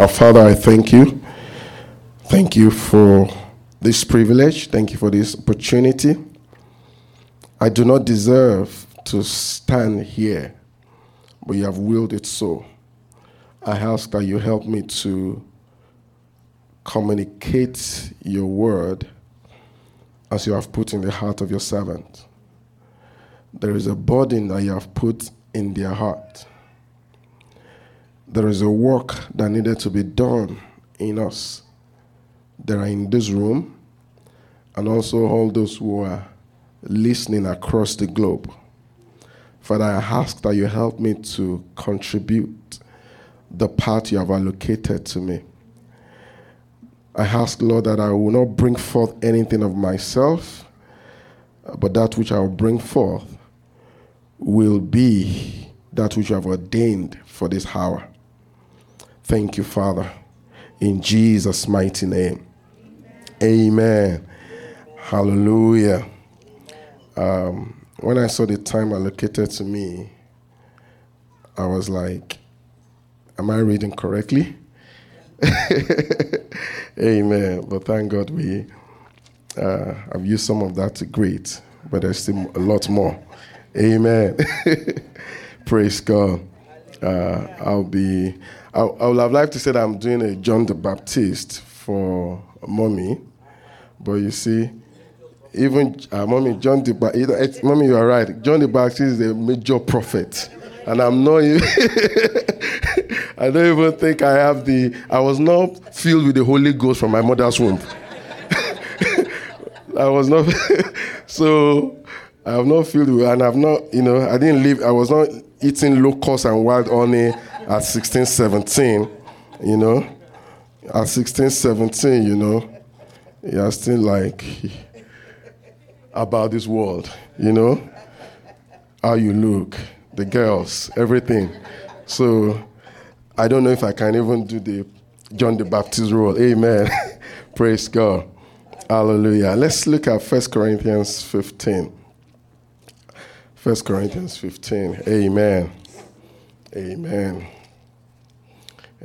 Our Father, I thank you. Thank you for this privilege. Thank you for this opportunity. I do not deserve to stand here, but you have willed it so. I ask that you help me to communicate your word as you have put in the heart of your servant. There is a burden that you have put in their heart. There is a work that needed to be done in us. There are in this room, and also all those who are listening across the globe. Father, I ask that you help me to contribute the part you have allocated to me. I ask, Lord, that I will not bring forth anything of myself, but that which I will bring forth will be that which you have ordained for this hour. Thank you, Father, in Jesus' mighty name. Amen. Hallelujah. When I saw the time allocated to me, I was like, am I reading correctly? Amen. But thank God we have used some of that to great, but there's still a lot more. Amen. Praise God. I would have liked to say that I'm doing a John the Baptist for mommy, but you see, even mommy, John the Baptist, mommy, you are right. John the Baptist is a major prophet, and I'm not even I don't even think I have I was not filled with the Holy Ghost from my mother's womb. I was not, so I have not filled with, and I've not, I didn't live, I was not eating locusts and wild honey at 16, 17, At 16, 17, you're still like, about this world, How you look, the girls, everything. So I don't know if I can even do the John the Baptist role. Amen. Praise God. Hallelujah. Let's look at First Corinthians 15. First Corinthians 15. Amen. Amen.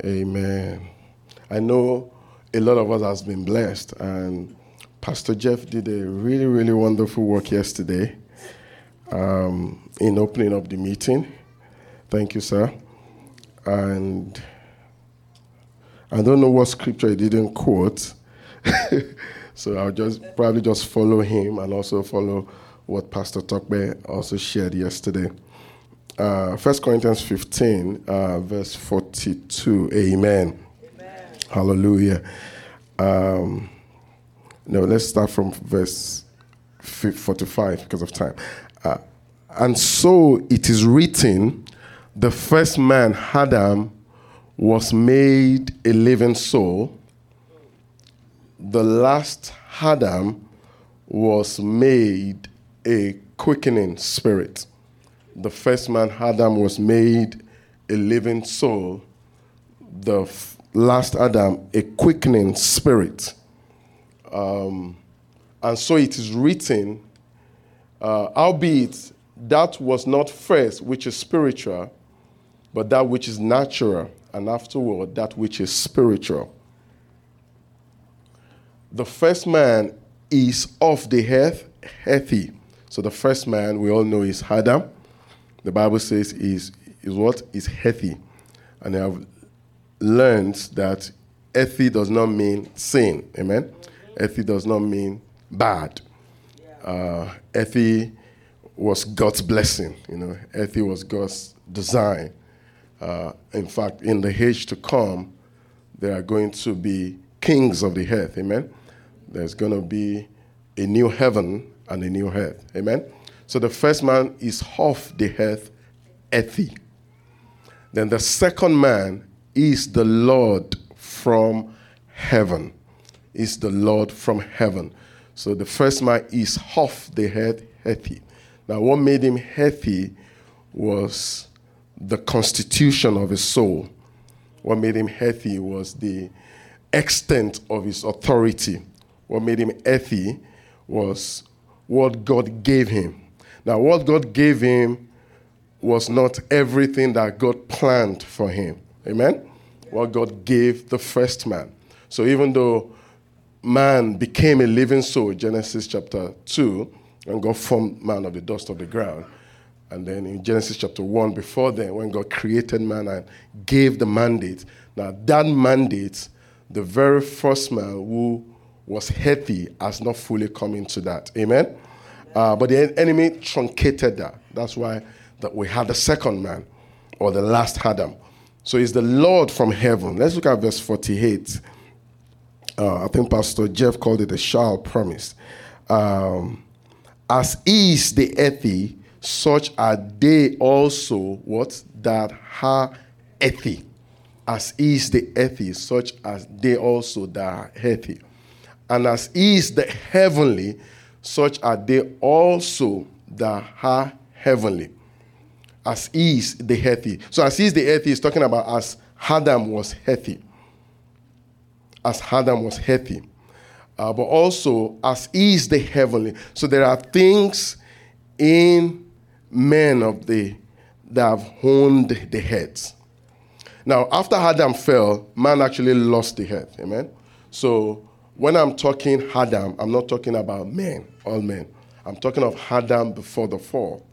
Amen. I know a lot of us has been blessed, and Pastor Jeff did a really, really wonderful work yesterday in opening up the meeting. Thank you, sir. And I don't know what scripture he didn't quote, so I'll probably follow him and also follow what Pastor Tokbe also shared yesterday. 1 Corinthians 15, verse 42. Amen. Amen. Hallelujah. Let's start from verse 45 because of time. And so it is written, the first man, Adam, was made a living soul. The last Adam was made a quickening spirit. The first man, Adam, was made a living soul. The last Adam, a quickening spirit. And so it is written, albeit that was not first which is spiritual, but that which is natural, and afterward, that which is spiritual. The first man is of the earth, earthy. So the first man, we all know, is Adam. The Bible says is what? Is earthy. And I have learned that earthy does not mean sin. Amen? Earthy does not mean bad. Earthy was God's blessing. Earthy was God's design. In fact, in the age to come, there are going to be kings of the earth. Amen? There's going to be a new heaven and a new earth. Amen? So the first man is of the earth, earthy. Then the second man is the Lord from heaven. Is the Lord from heaven. So the first man is of the earth, earthy. Now what made him earthy was the constitution of his soul. What made him earthy was the extent of his authority. What made him earthy was what God gave him. Now, what God gave him was not everything that God planned for him. Amen? what God gave the first man. So even though man became a living soul, Genesis chapter 2, and God formed man of the dust of the ground. And then in Genesis chapter 1, before then, when God created man and gave the mandate. Now that mandate, the very first man who was healthy has not fully come into that. Amen? But the enemy truncated that. That's why that we had the second man, or the last Adam. So it's the Lord from heaven. Let's look at verse 48. I think Pastor Jeff called it a shall promise. As is the earthy, such are they also, what? That are earthy. As is the earthy, such as they also that are earthy. And as is the heavenly, such are they also that are heavenly. As is the earthy. So as is the earthy is talking about as Adam was earthy. As Adam was earthy. But also as is the heavenly. So there are things in men of the that have honed the heads. Now, after Adam fell, man actually lost the head. Amen. So when I'm talking Adam, I'm not talking about men, all men. I'm talking of Adam before the fall.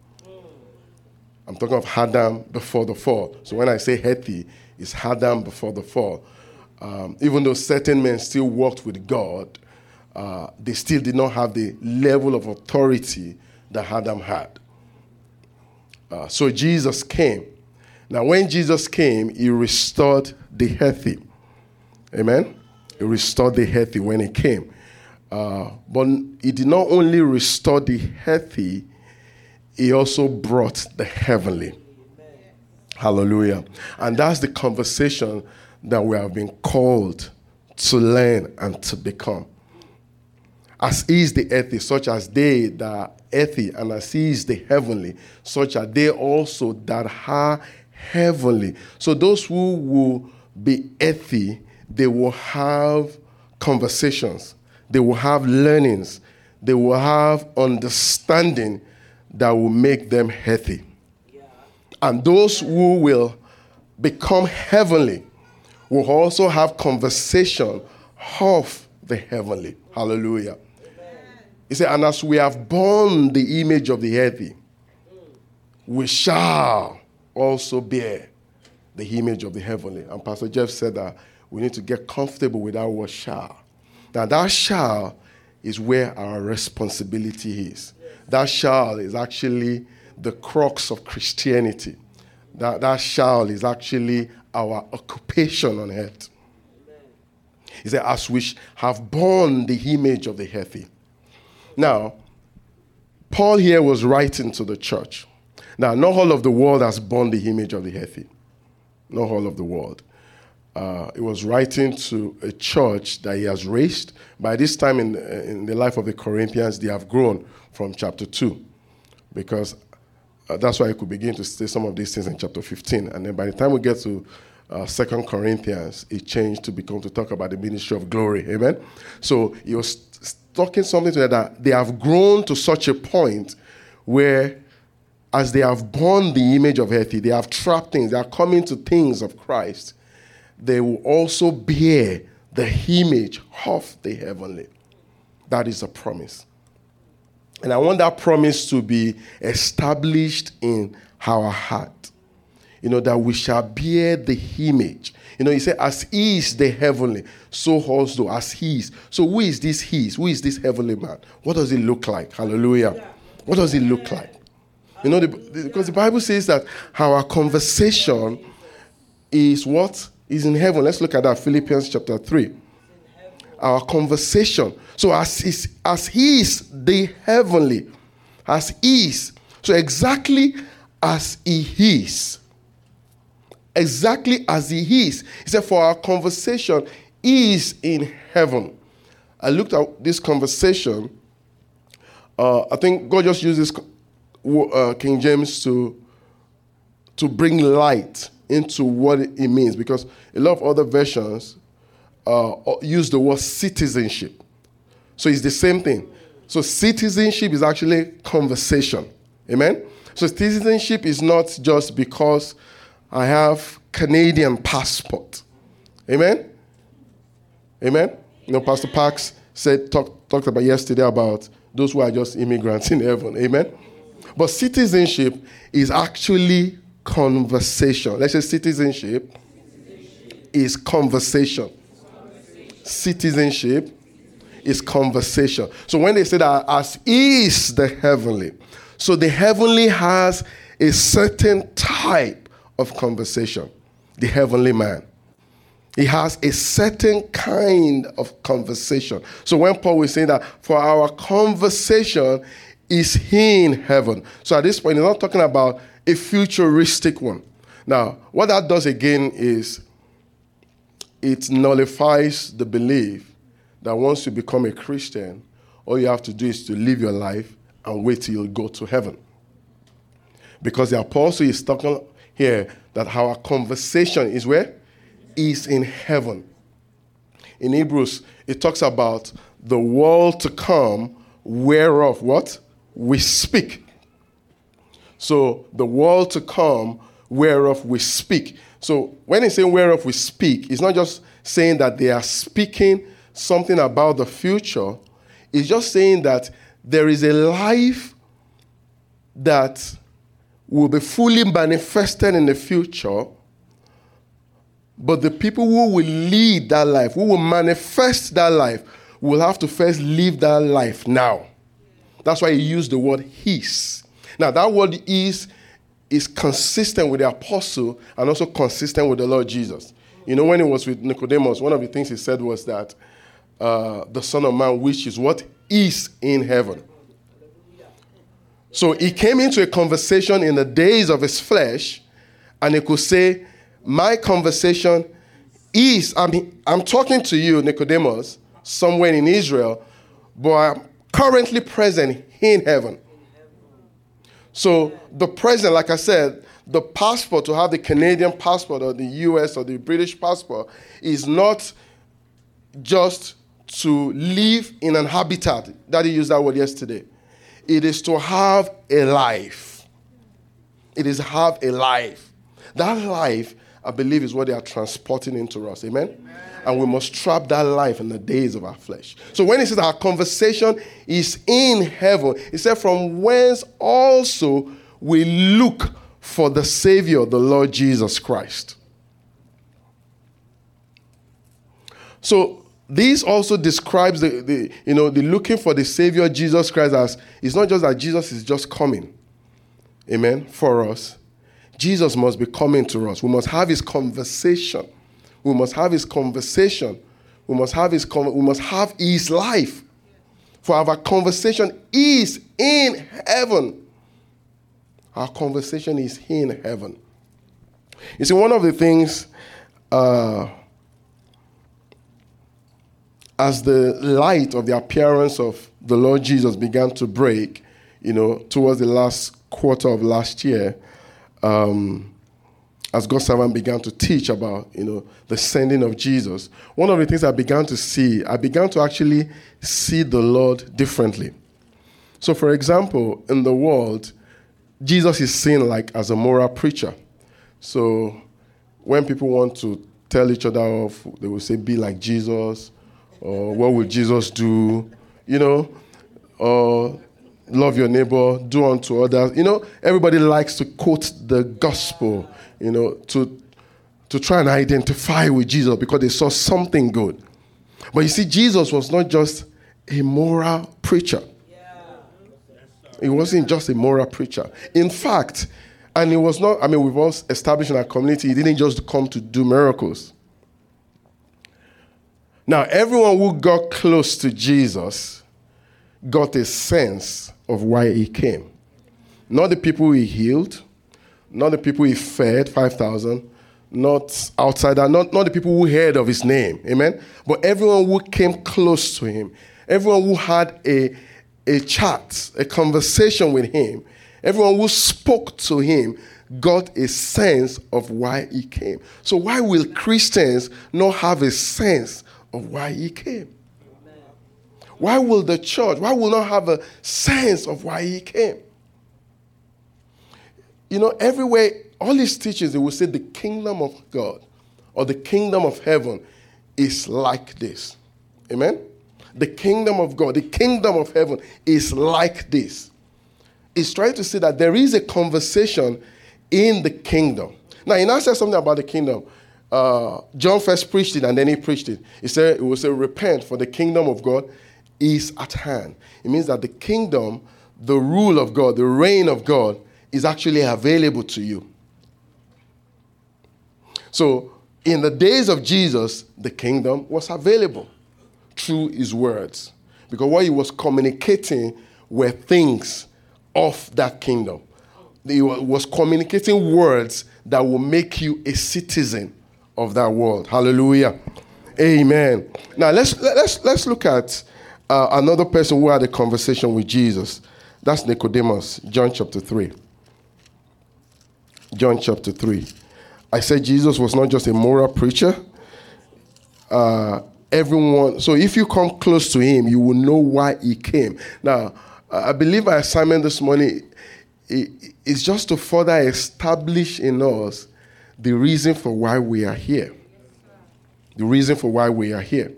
I'm talking of Adam before the fall. So when I say healthy, it's Adam before the fall. Even though certain men still walked with God, they still did not have the level of authority that Adam had. So Jesus came. Now when Jesus came, he restored the healthy. Amen? He restored the healthy when he came. But he did not only restore the healthy, he also brought the heavenly. Amen. Hallelujah. And that's the conversation that we have been called to learn and to become. As is the earthy, such as they that are earthy, and as is the heavenly, such are they also that are heavenly. So those who will be earthy, they will have conversations, they will have learnings, they will have understanding that will make them healthy. Yeah. And those who will become heavenly will also have conversation of the heavenly. Hallelujah. Amen. He said, and as we have borne the image of the earthy, we shall also bear the image of the heavenly. And Pastor Jeff said that we need to get comfortable with our word shall. Now that shall is where our responsibility is. That shall is actually the crux of Christianity. That shall is actually our occupation on earth. He said, as we have borne the image of the healthy. Now, Paul here was writing to the church. Now, not all of the world has borne the image of the healthy. Not all of the world. He was writing to a church that he has raised. By this time in the life of the Corinthians, they have grown from chapter 2. Because that's why he could begin to say some of these things in chapter 15. And then by the time we get to Second Corinthians, it changed to become to talk about the ministry of glory. Amen? So he was talking something to them that they have grown to such a point where as they have borne the image of earthy, they have trapped things, they are coming to things of Christ, they will also bear the image of the heavenly. That is a promise. And I want that promise to be established in our heart. You know, that we shall bear the image. You know, he said, as he is the heavenly, so also as he is. So who is this he is? Who is this heavenly man? What does he look like? Hallelujah. Yeah. What does he look like? You know, because the Bible says that our conversation is what? Is in heaven. Let's look at that, Philippians chapter 3. Our conversation. So as he is the heavenly, as he is. So exactly as he is. Exactly as he is. He said, for our conversation is in heaven. I looked at this conversation. I think God just used this King James to bring light into what it means, because a lot of other versions use the word citizenship. So it's the same thing. So citizenship is actually conversation. Amen? So citizenship is not just because I have Canadian passport. Amen? Amen? You know, Pastor Parks said, talked about yesterday about those who are just immigrants in heaven. Amen? But citizenship is actually conversation. Let's say citizenship is conversation. Citizenship is conversation. So when they say that as is the heavenly, so the heavenly has a certain type of conversation. The heavenly man, he has a certain kind of conversation. So when Paul was saying that for our conversation is he in heaven. So at this point, he's not talking about a futuristic one. Now, what that does again is it nullifies the belief that once you become a Christian, all you have to do is to live your life and wait till you go to heaven. Because the apostle is talking here that our conversation is where? Is in heaven. In Hebrews, it talks about the world to come whereof what? We speak. So the world to come whereof we speak. So when it's saying whereof we speak, it's not just saying that they are speaking something about the future. It's just saying that there is a life that will be fully manifested in the future, but the people who will lead that life, who will manifest that life, will have to first live that life now. That's why he used the word his. Now, that word is consistent with the apostle and also consistent with the Lord Jesus. You know, when he was with Nicodemus, one of the things he said was that the Son of Man, which is what? Is in heaven. So he came into a conversation in the days of his flesh, and he could say, my conversation is, I'm talking to you, Nicodemus, somewhere in Israel, but I'm currently present in heaven. So the present, like I said, the passport, to have the Canadian passport or the US or the British passport, is not just to live in an habitat. Daddy used that word yesterday. It is to have a life. It is have a life. That life, I believe, is what they are transporting into us. Amen? Amen. And we must trap that life in the days of our flesh. So when it says our conversation is in heaven, it said from whence also we look for the Savior, the Lord Jesus Christ. So this also describes the looking for the Savior Jesus Christ as, it's not just that Jesus is just coming. Amen? For us. Jesus must be coming to us. We must have his conversation. We must have his conversation. We must have his life. For our conversation is in heaven. Our conversation is in heaven. You see, one of the things as the light of the appearance of the Lord Jesus began to break, you know, towards the last quarter of last year, as God's servant began to teach about, you know, the sending of Jesus, one of the things I began to actually see the Lord differently. So, for example, in the world, Jesus is seen like as a moral preacher. So, when people want to tell each other off, they will say, be like Jesus, or what would Jesus do, you know, or love your neighbor, do unto others. You know, everybody likes to quote the gospel, you know, to try and identify with Jesus because they saw something good. But you see, Jesus was not just a moral preacher. He wasn't just a moral preacher. In fact, and it was not, I mean, we've all established in our community, he didn't just come to do miracles. Now, everyone who got close to Jesus got a sense of why he came. Not the people he healed, not the people he fed, 5,000, not outsider, not the people who heard of his name, amen? But everyone who came close to him, everyone who had a chat, a conversation with him, everyone who spoke to him got a sense of why he came. So why will Christians not have a sense of why he came? Why will the church, why will not have a sense of why he came? You know, everywhere, all his teachings, they will say the kingdom of God, or the kingdom of heaven is like this. Amen? The kingdom of God, the kingdom of heaven is like this. It's trying to say that there is a conversation in the kingdom. Now, he now says something about the kingdom. John first preached it and then he preached it. He said, it will say, repent, for the kingdom of God is at hand. It means that the kingdom, the rule of God, the reign of God is actually available to you. So, in the days of Jesus, the kingdom was available through his words. Because what he was communicating were things of that kingdom. He was communicating words that will make you a citizen of that world. Hallelujah. Amen. Now, let's look at another person who had a conversation with Jesus. That's Nicodemus, John chapter 3. John chapter 3. I said Jesus was not just a moral preacher. So if you come close to him, you will know why he came. Now, I believe my assignment this morning is just to further establish in us the reason for why we are here. The reason for why we are here.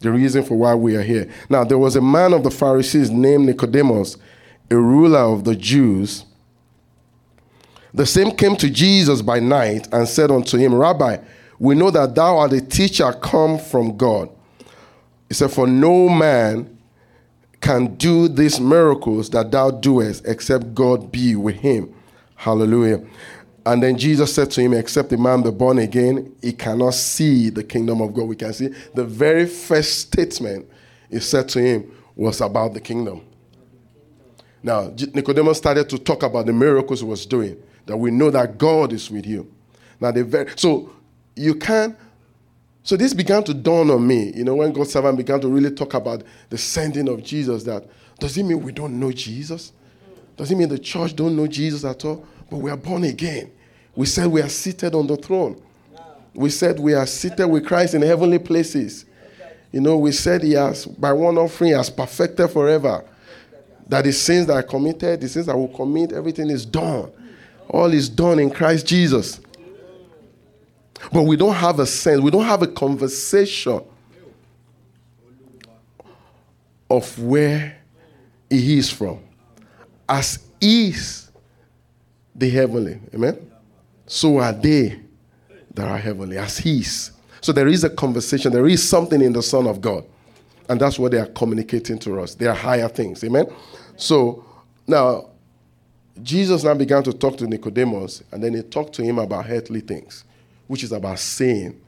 The reason for why we are here. Now, there was a man of the Pharisees named Nicodemus, a ruler of the Jews. The same came to Jesus by night and said unto him, Rabbi, we know that thou art a teacher come from God. He said, for no man can do these miracles that thou doest, except God be with him. Hallelujah. And then Jesus said to him, except a man be born again, he cannot see the kingdom of God. We can see the very first statement he said to him was about the kingdom. Now, Nicodemus started to talk about the miracles he was doing, that we know that God is with you. Now, so this began to dawn on me, when God's servant began to really talk about the sending of Jesus, that does it mean we don't know Jesus? Does it mean the church don't know Jesus at all? But we are born again. We said we are seated on the throne. We said we are seated with Christ in heavenly places. We said he has, by one offering, has perfected forever. That the sins that I committed, the sins I will commit, everything is done. All is done in Christ Jesus. But we don't have a sense, we don't have a conversation of where he is from. As is the heavenly, amen? So are they that are heavenly, as he is. So there is a conversation, there is something in the Son of God. And that's what they are communicating to us. They are higher things, amen? So now, Jesus now began to talk to Nicodemus, and then he talked to him about earthly things, which is about saying,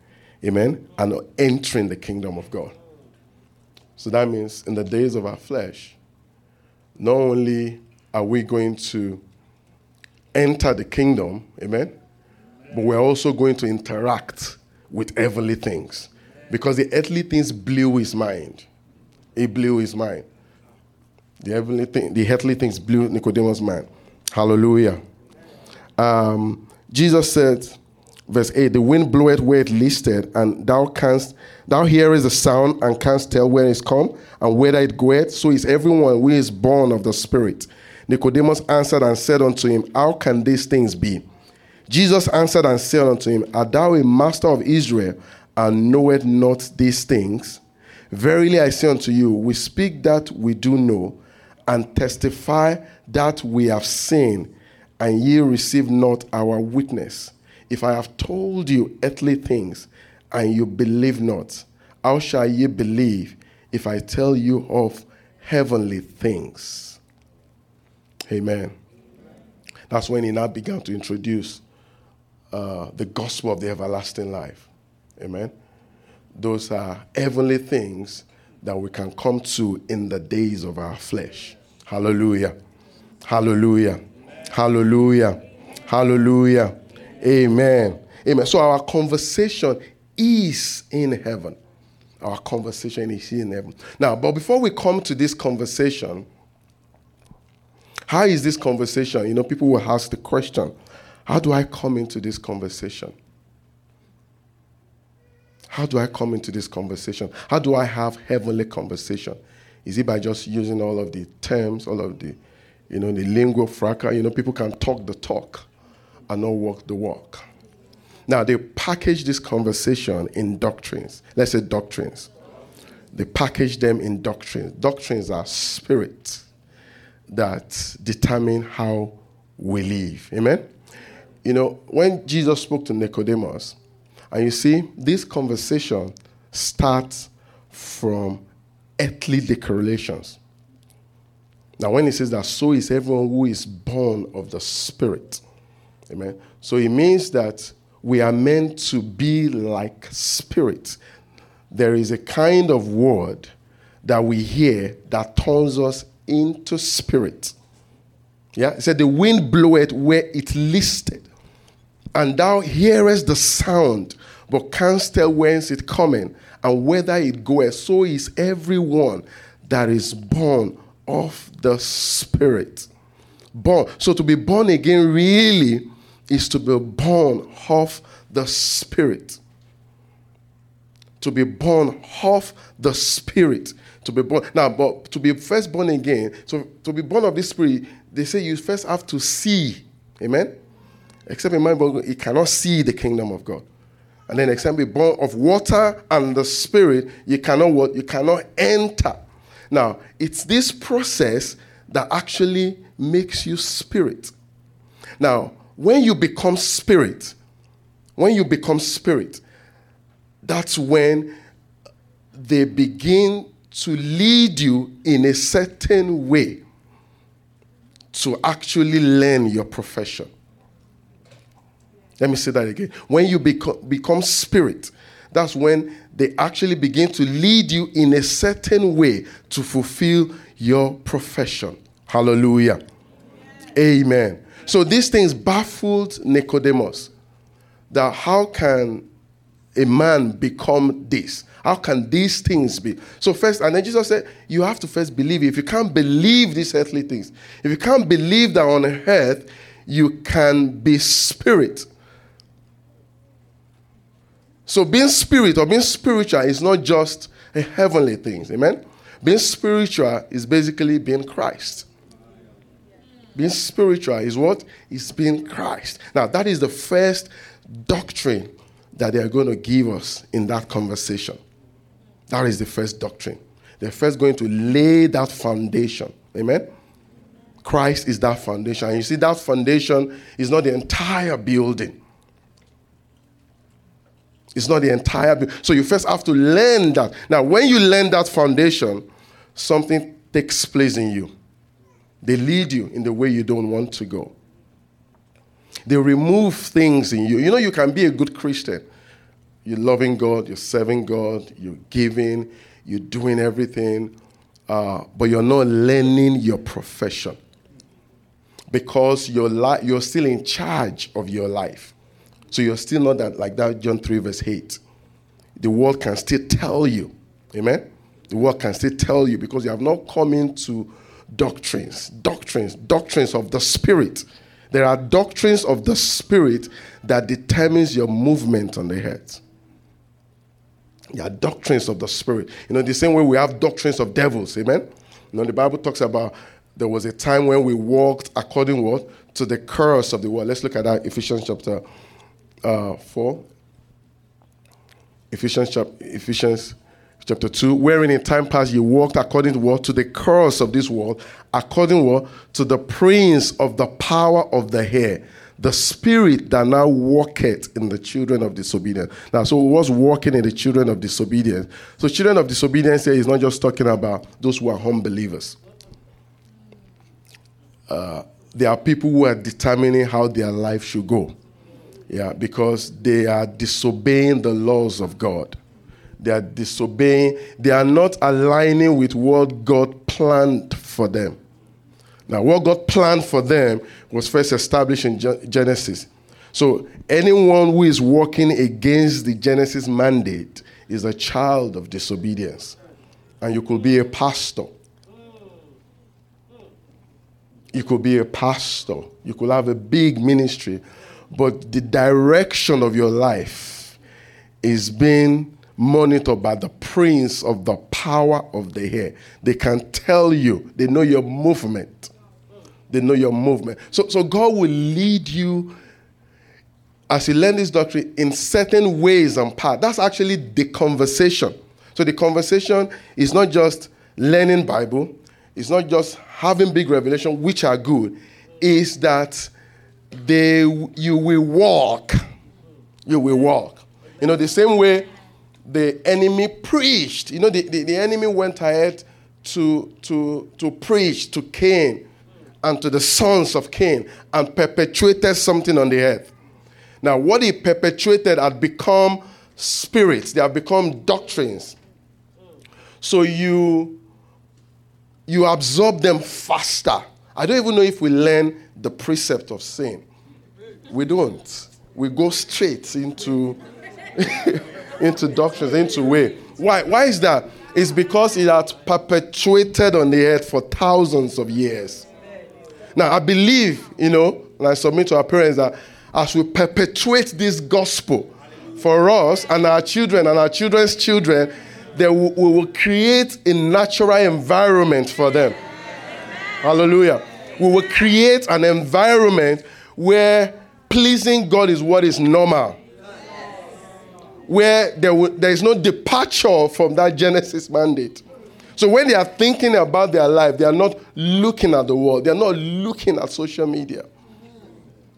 amen, and entering the kingdom of God. So that means in the days of our flesh, not only are we going to enter the kingdom, amen, but we're also going to interact with heavenly things. Because the earthly things blew his mind. It blew his mind. The earthly things blew Nicodemus' mind. Hallelujah. Jesus said, verse 8, the wind bloweth where it listeth, and thou hearest the sound, and canst tell where it is come, and whither it goeth, so is everyone who is born of the Spirit. Nicodemus answered and said unto him, how can these things be? Jesus answered and said unto him, art thou a master of Israel, and knoweth not these things? Verily I say unto you, we speak that we do know, and testify that we have seen, and ye receive not our witness. If I have told you earthly things, and you believe not, how shall ye believe if I tell you of heavenly things? Amen. That's when he now began to introduce the gospel of the everlasting life. Amen. Those are heavenly things that we can come to in the days of our flesh. Hallelujah. Hallelujah. Amen. Hallelujah. Hallelujah. Amen. Amen. So our conversation is in heaven. Our conversation is in heaven. Now, but before we come to this conversation, how is this conversation? People will ask the question, how do I come into this conversation? How do I come into this conversation? How do I have heavenly conversation? Is it by just using all of the terms, all of the, the lingua franca? People can talk the talk and not walk the walk. Now, they package this conversation in doctrines. Let's say doctrines. They package them in doctrines. Doctrines are spirits that determine how we live. Amen? You know, when Jesus spoke to Nicodemus, and you see, this conversation starts from earthly declarations. Now, when he says that, so is everyone who is born of the Spirit. Amen? So it means that we are meant to be like Spirit. There is a kind of word that we hear that turns us into spirit. Yeah, it said the wind bloweth where it listeth, and thou hearest the sound, but canst tell whence it cometh and whither it goeth. So is everyone that is born of the Spirit. Born. So to be born again really is to be born of the Spirit. To be born of the Spirit. To be born now, but to be first born again, to be born of the Spirit, they say you first have to see. Amen? Except in my Bible, you cannot see the kingdom of God. And then except be born of water and the Spirit, you cannot what? You cannot enter. Now, it's this process that actually makes you spirit. Now, when you become spirit, that's when they begin to lead you in a certain way to actually learn your profession. Let me say that again. When you become spirit, that's when they actually begin to lead you in a certain way to fulfill your profession. Hallelujah. Amen. Amen. So these things baffled Nicodemus. That how can a man become this? How can these things be? So first, and then Jesus said, you have to first believe. If you can't believe these earthly things, if you can't believe that on earth you can be spirit. So being spirit or being spiritual is not just a heavenly thing. Amen? Being spiritual is basically being Christ. Being spiritual is what? It's being Christ. Now, that is the first doctrine that they are going to give us in that conversation. That is the first doctrine. They're first going to lay that foundation. Amen? Christ is that foundation. And you see, that foundation is not the entire building. It's not the entire building. So you first have to learn that. Now, when you learn that foundation, something takes place in you. They lead you in the way you don't want to go. They remove things in you. You know, you can be a good Christian. You're loving God, you're serving God, you're giving, you're doing everything, but you're not learning your profession because you're still in charge of your life. So you're still not that, like that John 3 verse 8. The world can still tell you. Amen? The world can still tell you because you have not come into doctrines of the Spirit. There are doctrines of the Spirit that determines your movement on the earth. There are doctrines of the Spirit. You know, the same way we have doctrines of devils. Amen? You know, the Bible talks about there was a time when we walked according what? To the curse of the world. Let's look at that, Ephesians chapter 4. Ephesians chapter 2, wherein in time past you walked according to what? To the course of this world, according to what? To the prince of the power of the air, the spirit that now walketh in the children of disobedience. Now, so what's walking in the children of disobedience? So children of disobedience here is not just talking about those who are unbelievers. There are people who are determining how their life should go. Yeah, because they are disobeying the laws of God. They are disobeying. They are not aligning with what God planned for them. Now, what God planned for them was first established in Genesis. So anyone who is working against the Genesis mandate is a child of disobedience. And you could be a pastor. You could be a pastor. You could have a big ministry. But the direction of your life is being monitored by the prince of the power of the air. They can tell you. They know your movement. So God will lead you as you learn this doctrine in certain ways and paths. That's actually the conversation. So the conversation is not just learning Bible. It's not just having big revelation, which are good. It's that you will walk. You will walk. You know, the same way the enemy preached. You know, the enemy went ahead to preach to Cain and to the sons of Cain and perpetuated something on the earth. Now, what he perpetuated had become spirits. They have become doctrines. So you absorb them faster. I don't even know if we learn the precept of sin. We don't. We go straight into into doctrines, into way. Why is that? It's because it has perpetuated on the earth for thousands of years. Now, I believe, you know, and I submit to our parents that as we perpetuate this gospel for us and our children and our children's children, that we will create a natural environment for them. Hallelujah. We will create an environment where pleasing God is what is normal. Where there is no departure from that Genesis mandate. So when they are thinking about their life, they are not looking at the world. They are not looking at social media.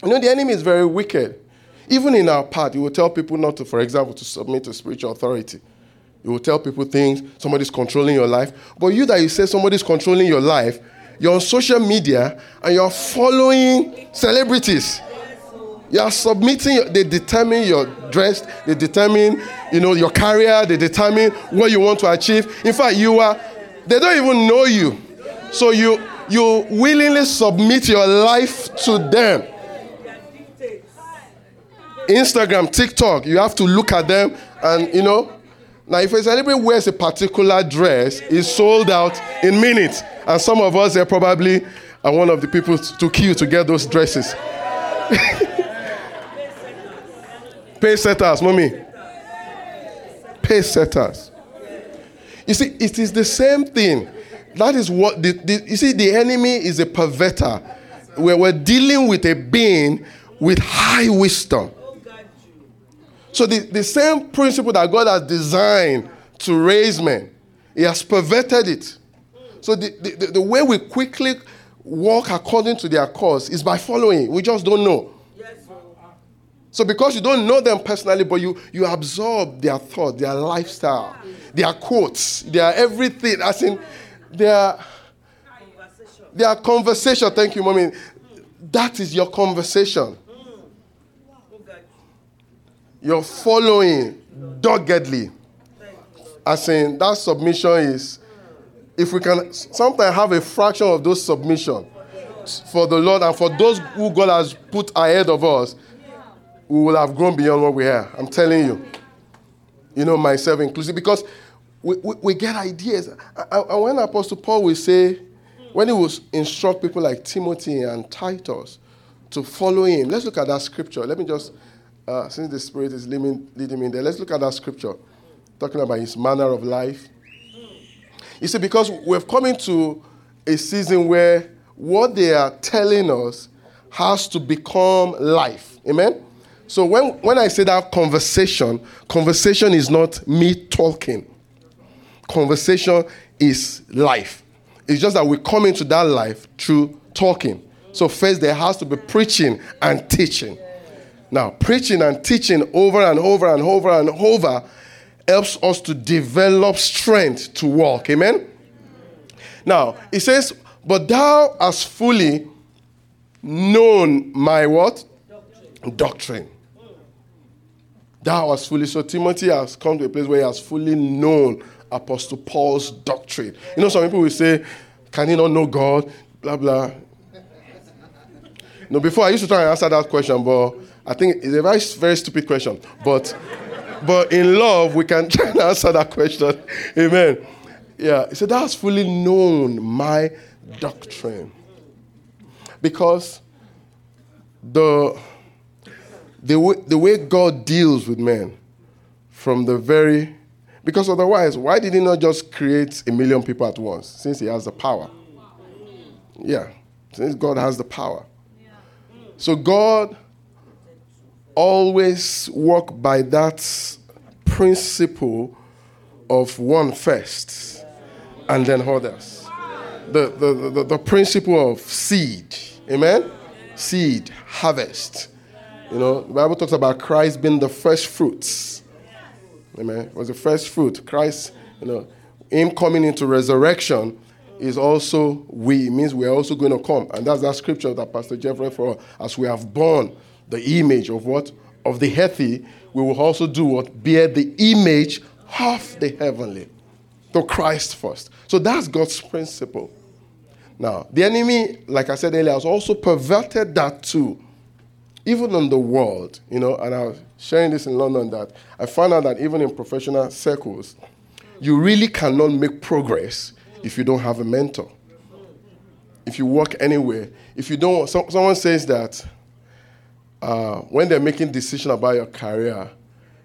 You know, the enemy is very wicked. Even in our part, he will tell people not to, for example, to submit to spiritual authority. He will tell people things, somebody's controlling your life. But you that you say somebody's controlling your life, you're on social media and you're following celebrities. You are submitting. They determine your dress. They determine, you know, your career. They determine what you want to achieve. In fact, you are. They don't even know you, so you willingly submit your life to them. Instagram, TikTok. You have to look at them, and you know. Now, if a celebrity wears a particular dress, it's sold out in minutes, and some of us are probably one of the people to queue to get those dresses. Pay setters, mommy. Pay setters. You see, it is the same thing. That is what the enemy is a perverter. We're dealing with a being with high wisdom. So the same principle that God has designed to raise men, he has perverted it. So the way we quickly walk according to their course is by following. We just don't know. So because you don't know them personally, but you absorb their thought, their lifestyle, their quotes, their everything. As in, their conversation. Thank you, mommy. That is your conversation. You're following doggedly. As in, that submission is, if we can sometimes have a fraction of those submission for the Lord and for those who God has put ahead of us, we will have grown beyond what we are. I'm telling you. You know, myself inclusive. Because we get ideas. And when Apostle Paul will say, when he will instruct people like Timothy and Titus to follow him. Let's look at that scripture. Let me just, since the Spirit is leading me in there, let's look at that scripture. Talking about his manner of life. You see, because we've come into a season where what they are telling us has to become life. Amen? So when I say that conversation is not me talking. Conversation is life. It's just that we come into that life through talking. So first there has to be preaching and teaching. Now, preaching and teaching over and over and over and over helps us to develop strength to walk. Amen? Now, it says, but thou hast fully known my what? Doctrine. Thou hast fully. So Timothy has come to a place where he has fully known Apostle Paul's doctrine. You know, some people will say, can he not know God? Blah, blah. No, before I used to try and answer that question, but I think it's a very, very stupid question. But in love, we can try and answer that question. Amen. Yeah. So thou hast fully known my doctrine. Because the way God deals with men from the very... Because otherwise, why did he not just create 1 million people at once? Since he has the power. Yeah. Since God has the power. So God always walk by that principle of one first and then others. The principle of seed. Amen? Seed, harvest. You know, the Bible talks about Christ being the first fruits. Amen? It was the first fruit. Christ, you know, him coming into resurrection is also we. It means we are also going to come. And that's that scripture that Pastor Jeff read for us. As we have borne the image of what? Of the healthy, we will also do what? Bear the image of the heavenly. So Christ first. So that's God's principle. Now, the enemy, like I said earlier, has also perverted that too. Even in the world, you know, and I was sharing this in London that I found out that even in professional circles, you really cannot make progress if you don't have a mentor. If you work anywhere, if you don't, someone says that when they're making decision about your career,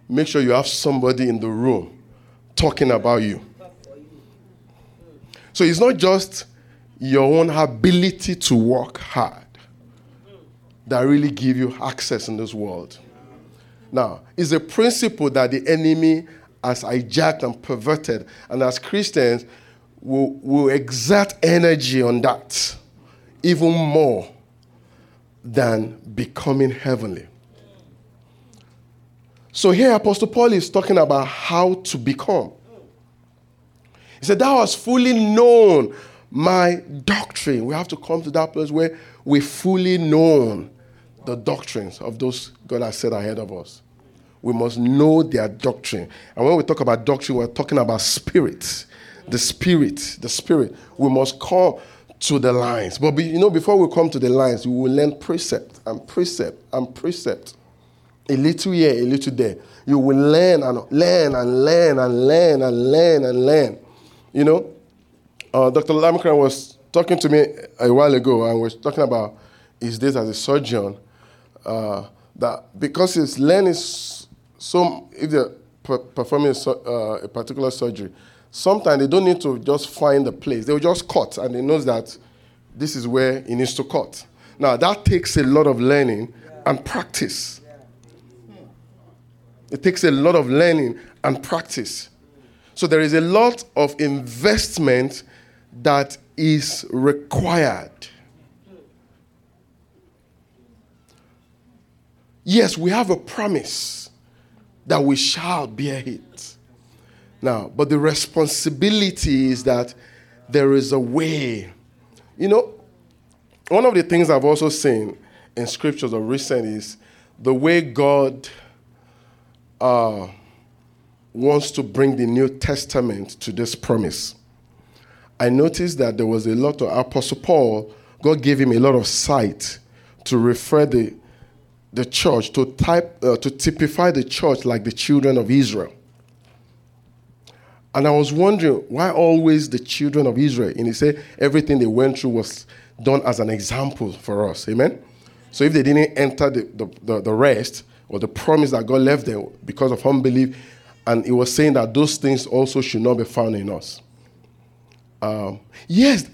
make sure you have somebody in the room talking about you. So it's not just your own ability to work hard that really give you access in this world. Now, it's a principle that the enemy has hijacked and perverted. And as Christians, we'll exert energy on that even more than becoming heavenly. So here Apostle Paul is talking about how to become. He said, thou hast fully known my doctrine. We have to come to that place where we fully known the doctrines of those God has set ahead of us. We must know their doctrine. And when we talk about doctrine, we're talking about spirit. The spirit. We must come to the lines. But you know, before we come to the lines, we will learn precept and precept and precept. A little here, a little there. You will learn and learn and learn and learn and learn and learn. You know, Dr. Lamkran was talking to me a while ago, and was talking about his days as a surgeon. That because his learning is so, if they're performing a particular surgery, sometimes they don't need to just find the place. They'll just cut, and they know that this is where he needs to cut. Now, that takes a lot of learning and practice. It takes a lot of learning and practice. So there is a lot of investment that is required. Yes, we have a promise that we shall bear it. Now, but the responsibility is that there is a way. You know, one of the things I've also seen in scriptures of recent is the way God wants to bring the New Testament to this promise. I noticed that there was a lot of Apostle Paul, God gave him a lot of sight to refer the church, to typify the church like the children of Israel. And I was wondering, why always the children of Israel? And he said everything they went through was done as an example for us. Amen? So if they didn't enter the rest, or the promise that God left them because of unbelief, and he was saying that those things also should not be found in us. Yes,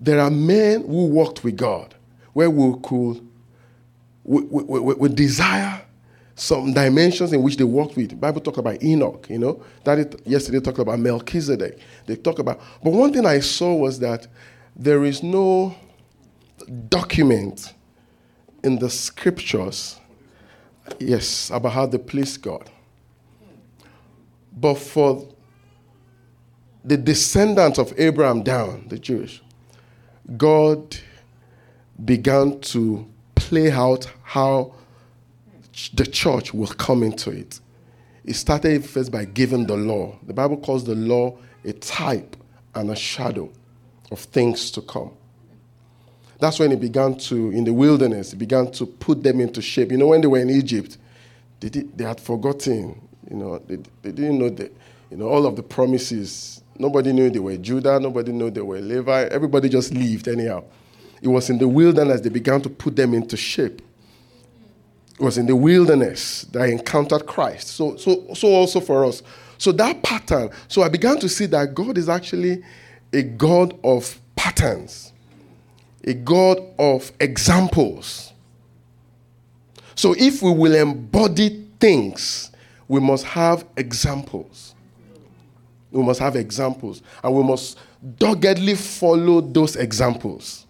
there are men who walked with God, where we desire some dimensions in which they walked with. The Bible talks about Enoch, you know. Yesterday talked about Melchizedek. They talk about, but one thing I saw was that there is no document in the scriptures, yes, about how they pleased God. But for the descendants of Abraham down, the Jewish, God began to play out how the church will come into it. It started first by giving the law. The Bible calls the law a type and a shadow of things to come. That's when it began to, in the wilderness, it began to put them into shape. You know, when they were in Egypt, they had forgotten. You know, they didn't know that. You know, all of the promises. Nobody knew they were Judah. Nobody knew they were Levi. Everybody just lived anyhow. It was in the wilderness they began to put them into shape. It was in the wilderness that I encountered Christ. So also for us. So that pattern. So I began to see that God is actually a God of patterns. A God of examples. So if we will embody things, we must have examples. We must have examples. And we must doggedly follow those examples.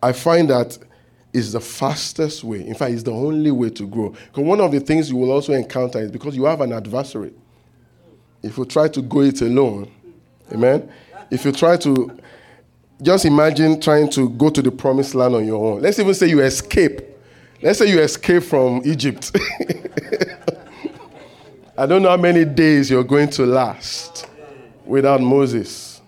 I find that is the fastest way. In fact, it's the only way to grow. Because one of the things you will also encounter is because you have an adversary. If you try to go it alone, amen? If you try to, just imagine trying to go to the promised land on your own. Let's even say you escape. Let's say you escape from Egypt. I don't know how many days you're going to last without Moses.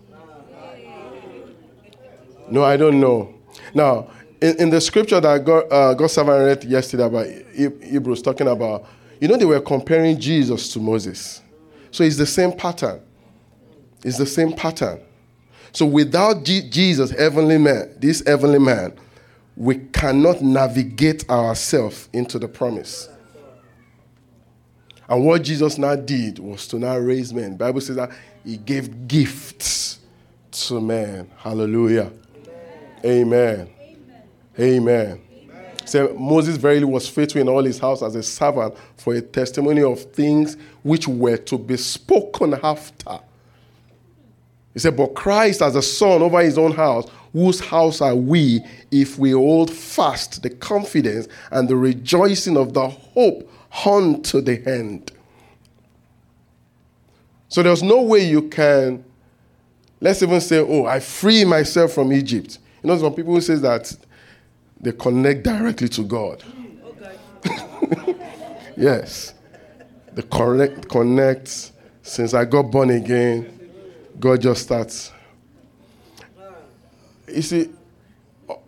No, I don't know. Now, in the scripture that God's servant read yesterday about Hebrews, talking about, you know, they were comparing Jesus to Moses. So it's the same pattern. It's the same pattern. So without Jesus, this heavenly man, we cannot navigate ourselves into the promise. And what Jesus now did was to now raise men. The Bible says that he gave gifts to men. Hallelujah. Amen. Amen. Amen. Amen. So Moses verily was faithful in all his house as a servant for a testimony of things which were to be spoken after. He said, but Christ as a son over his own house, whose house are we if we hold fast the confidence and the rejoicing of the hope unto the end. So there's no way you can, let's even say, oh, I free myself from Egypt. You know, some people who say that they connect directly to God. Okay. Yes. They connect. Since I got born again, God just starts. You see,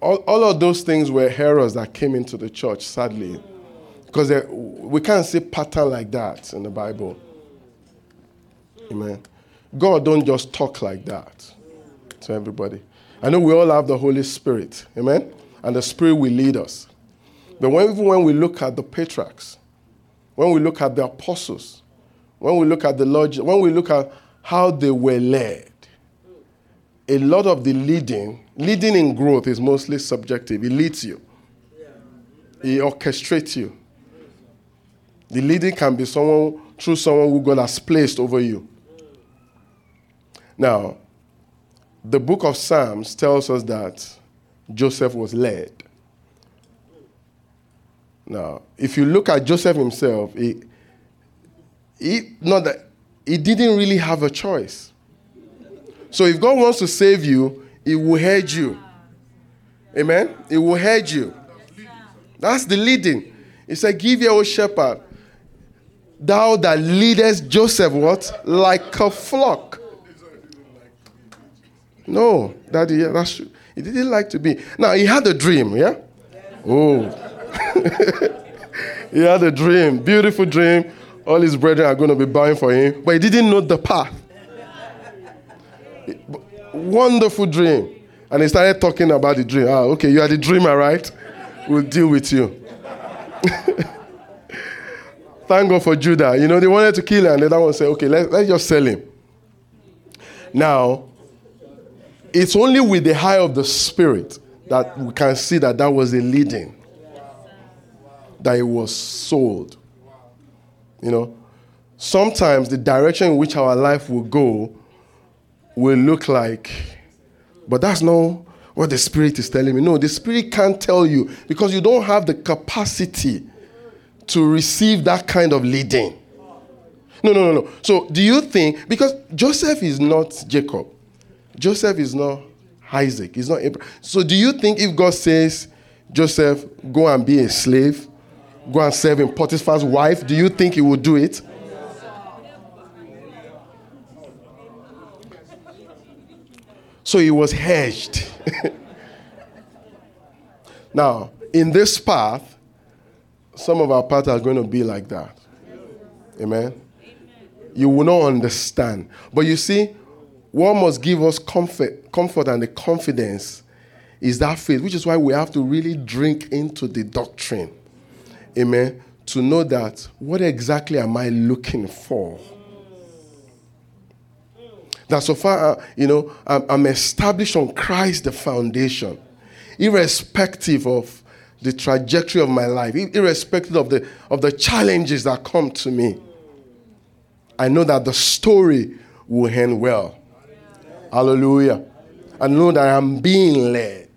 all of those things were errors that came into the church, sadly. Because we can't see pattern like that in the Bible. Amen. God don't just talk like that to everybody. I know we all have the Holy Spirit. Amen. And the Spirit will lead us. But when we look at the patriarchs, when we look at the apostles, when we look at the Lord, when we look at how they were led, a lot of the leading in growth is mostly subjective. He leads you. He orchestrates you. The leading can be through someone who God has placed over you. Now, the book of Psalms tells us that Joseph was led. Now, if you look at Joseph himself, he didn't really have a choice. So if God wants to save you, he will head you. Amen? He will head you. That's the leading. He said, give ye, O shepherd, thou that leadest Joseph, what? Like a flock. No, Daddy, yeah, that's true. He didn't like to be. Now, he had a dream, yeah? Oh. He had a dream, beautiful dream. All his brethren are going to be bowing for him. But he didn't know the path. Wonderful dream. And he started talking about the dream. Ah, okay, you are the dreamer, right? We'll deal with you. Thank God for Judah. You know, they wanted to kill him. And the other one said, okay, let's just sell him. Now, it's only with the eye of the Spirit that we can see that was a leading. That it was sold. You know, sometimes the direction in which our life will go will look like, but that's not what the Spirit is telling me. No, the Spirit can't tell you because you don't have the capacity to receive that kind of leading. No. So do you think, because Joseph is not Jacob. Joseph is not Isaac. He's not Abraham. So do you think if God says, Joseph, go and be a slave, go and serve in Potiphar's wife, do you think he will do it? So he was hedged. Now, in this path, some of our paths are going to be like that. Amen? You will not understand. But you see, what must give us comfort and the confidence is that faith, which is why we have to really drink into the doctrine. Amen. To know that, what exactly am I looking for? That so far, I'm established on Christ, the foundation. irrespective of the trajectory of my life, irrespective of the challenges that come to me, I know that the story will end well. Hallelujah. I know that I am being led.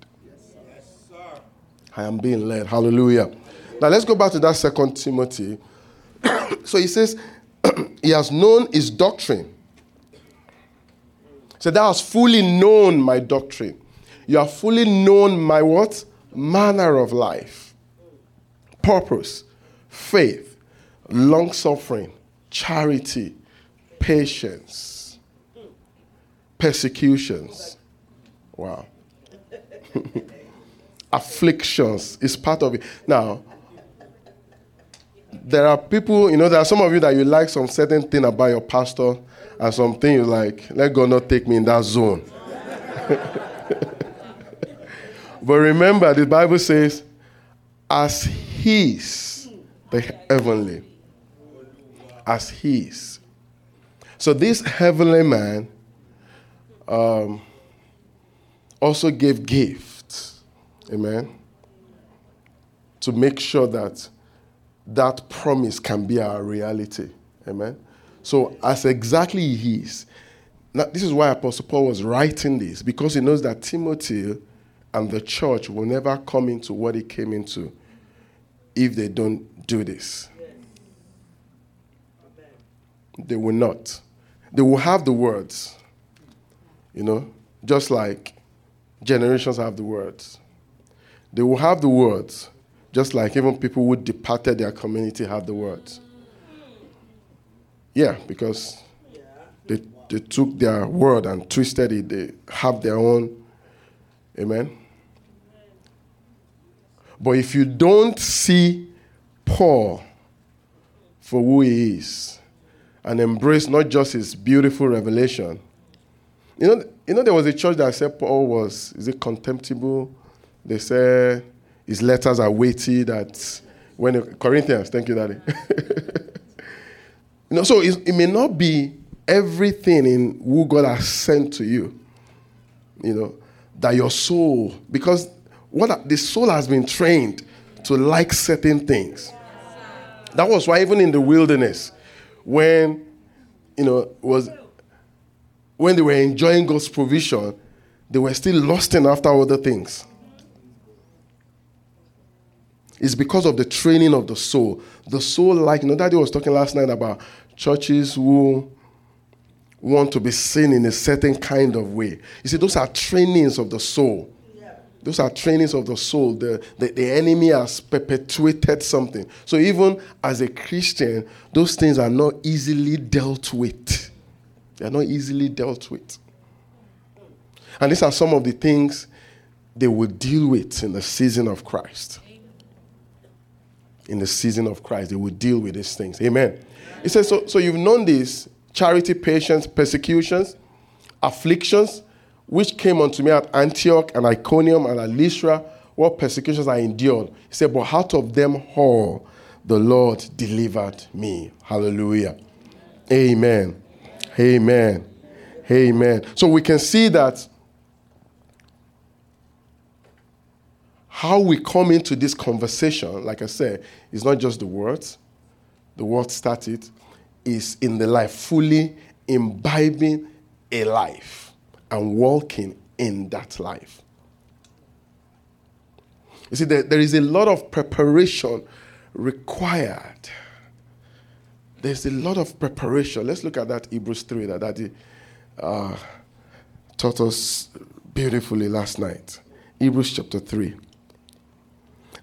I am being led. Hallelujah. Now let's go back to that 2 Timothy. So he says, he has known his doctrine. So thou hast fully known my doctrine. You have fully known my what? Manner of life, purpose, faith, long-suffering, charity, patience, persecutions. Wow. Afflictions is part of it. Now, there are people, you know, there are some of you that you like some certain thing about your pastor and something you like, let God not take me in that zone. But remember, the Bible says, as his, the heavenly. As his. So this heavenly man also gave gifts. Amen. To make sure that promise can be our reality. Amen. So as exactly he is. Now, this is why Apostle Paul was writing this, because he knows that Timothy and the church will never come into what it came into if they don't do this. Yes. They will not. They will have the words, you know, just like generations have the words. They will have the words, just like even people who departed their community have the words. Yeah, because they took their word and twisted it. They have their own. Amen. But if you don't see Paul for who he is and embrace not just his beautiful revelation, you know there was a church that said Paul was, is it contemptible? They said his letters are weighty, that when Corinthians, thank you, Daddy. You know, so it may not be everything in who God has sent to you, you know, that your soul, because what the soul has been trained to like certain things. That was why even in the wilderness, when when they were enjoying God's provision, they were still lusting after other things. It's because of the training of the soul. The soul, like, Daddy was talking last night about churches who want to be seen in a certain kind of way. You see, those are trainings of the soul. Yeah. Those are trainings of the soul. The enemy has perpetuated something. So even as a Christian, those things are not easily dealt with. They are not easily dealt with. And these are some of the things they will deal with in the season of Christ. In the season of Christ, they will deal with these things. Amen. It says, so you've known this, charity, patience, persecutions, afflictions, which came unto me at Antioch and Iconium and at Lystra, what persecutions I endured. He said, but out of them all, the Lord delivered me. Hallelujah. Amen. Amen. Amen. So we can see that how we come into this conversation, like I said, is not just the words. The word started. Is in the life, fully imbibing a life and walking in that life. You see, there is a lot of preparation required. There's a lot of preparation. Let's look at that Hebrews 3 that Daddy taught us beautifully last night. Hebrews chapter 3.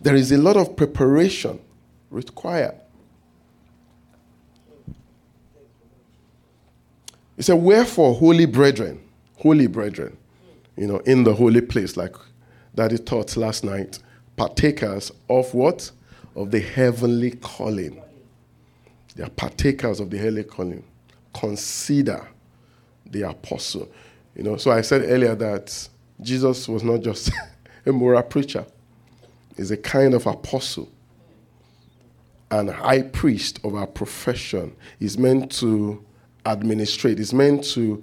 There is a lot of preparation required. He said, wherefore, holy brethren, in the holy place, like Daddy taught last night, partakers of what? Of the heavenly calling. They are partakers of the heavenly calling. Consider the apostle. So I said earlier that Jesus was not just a moral preacher. He's a kind of apostle and high priest of our profession. He's meant to administrate. It's meant to,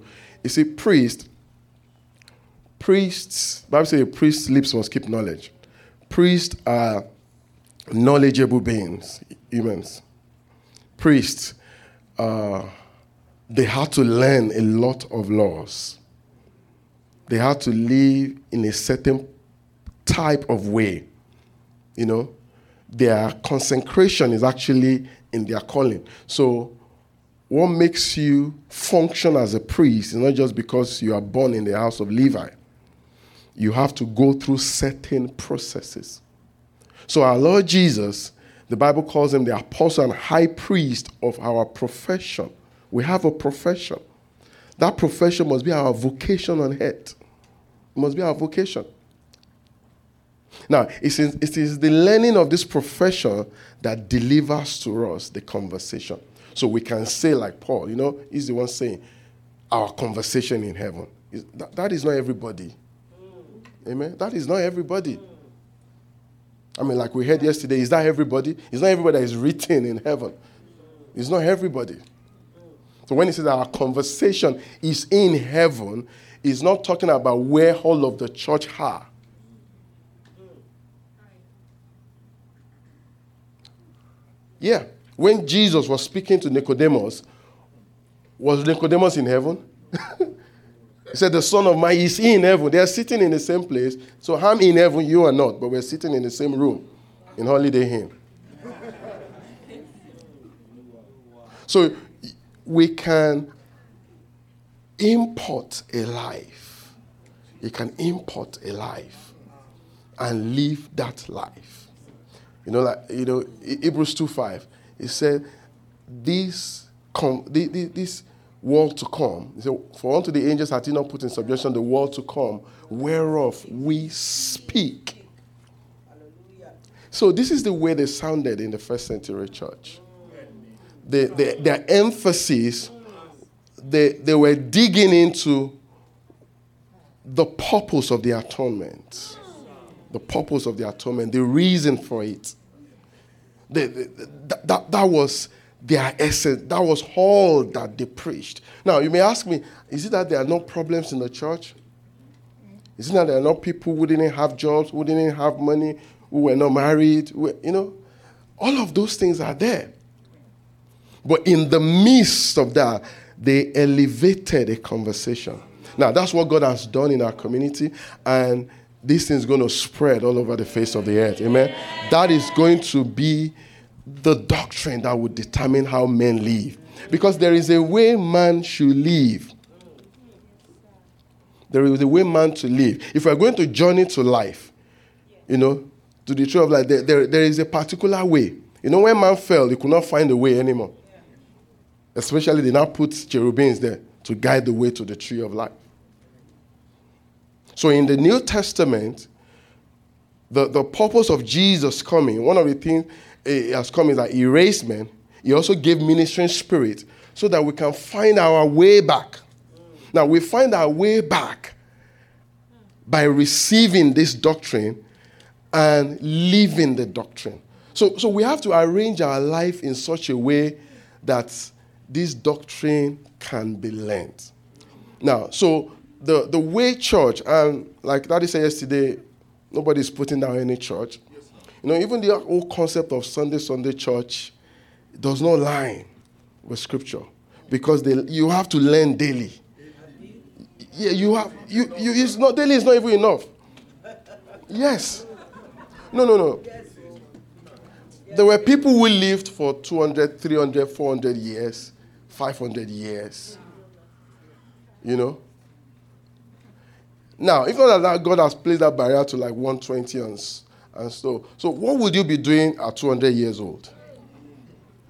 priest Priests, Bible says a priest's lips must keep knowledge. Priests are knowledgeable beings, humans. Priests, they had to learn a lot of laws. They had to live in a certain type of way. You know, their consecration is actually in their calling. So what makes you function as a priest is not just because you are born in the house of Levi. You have to go through certain processes. So our Lord Jesus, the Bible calls him the apostle and high priest of our profession. We have a profession. That profession must be our vocation on earth. It must be our vocation. Now, it is the learning of this profession that delivers to us the conversation. So we can say like Paul, you know, he's the one saying, our conversation in heaven. That is not everybody. Amen? That is not everybody. I mean, like we heard yesterday, is that everybody? It's not everybody that is written in heaven. It's not everybody. So when he says our conversation is in heaven, he's not talking about where all of the church are. Yeah. When Jesus was speaking to Nicodemus, was Nicodemus in heaven? He said, the Son of Man is in heaven. They are sitting in the same place. So I'm in heaven, you are not. But we're sitting in the same room in Holiday Inn. So we can import a life. You can import a life and live that life. You know, like, you know, Hebrews 2:5. It said, "This world to come." He said, "For unto the angels hath he not put in subjection the world to come, whereof we speak." Hallelujah. So this is the way they sounded in the first century church. Their emphasis, they were digging into the purpose of the atonement. The purpose of the atonement, the reason for it. That was their essence. That was all that they preached. Now, you may ask me, is it that there are no problems in the church? Is it that there are no people who didn't have jobs, who didn't have money, who were not married? You know, all of those things are there. But in the midst of that, they elevated a conversation. Now, that's what God has done in our community, and this thing is going to spread all over the face of the earth. Amen? That is going to be the doctrine that will determine how men live. Because there is a way man should live. There is a way man to live. If we're going to journey to life, you know, to the truth of life, there is a particular way. You know, when man fell, he could not find a way anymore. Especially they now put cherubims there to guide the way to the tree of life. So in the New Testament, the purpose of Jesus coming, one of the things he has come is that he raised men. He also gave ministering spirit so that we can find our way back. Now, we find our way back by receiving this doctrine and living the doctrine. So we have to arrange our life in such a way that this doctrine can be learned. Now, so The way church, and like Daddy said yesterday, nobody's putting down any church. You know, even the whole concept of Sunday church does not line with Scripture. Because you have to learn daily. Yeah, you have, it's not daily is not even enough. Yes. No. There were people who lived for 200, 300, 400 years, 500 years. You know? Now, if not that God has placed that barrier to like 120 and so. So what would you be doing at 200 years old?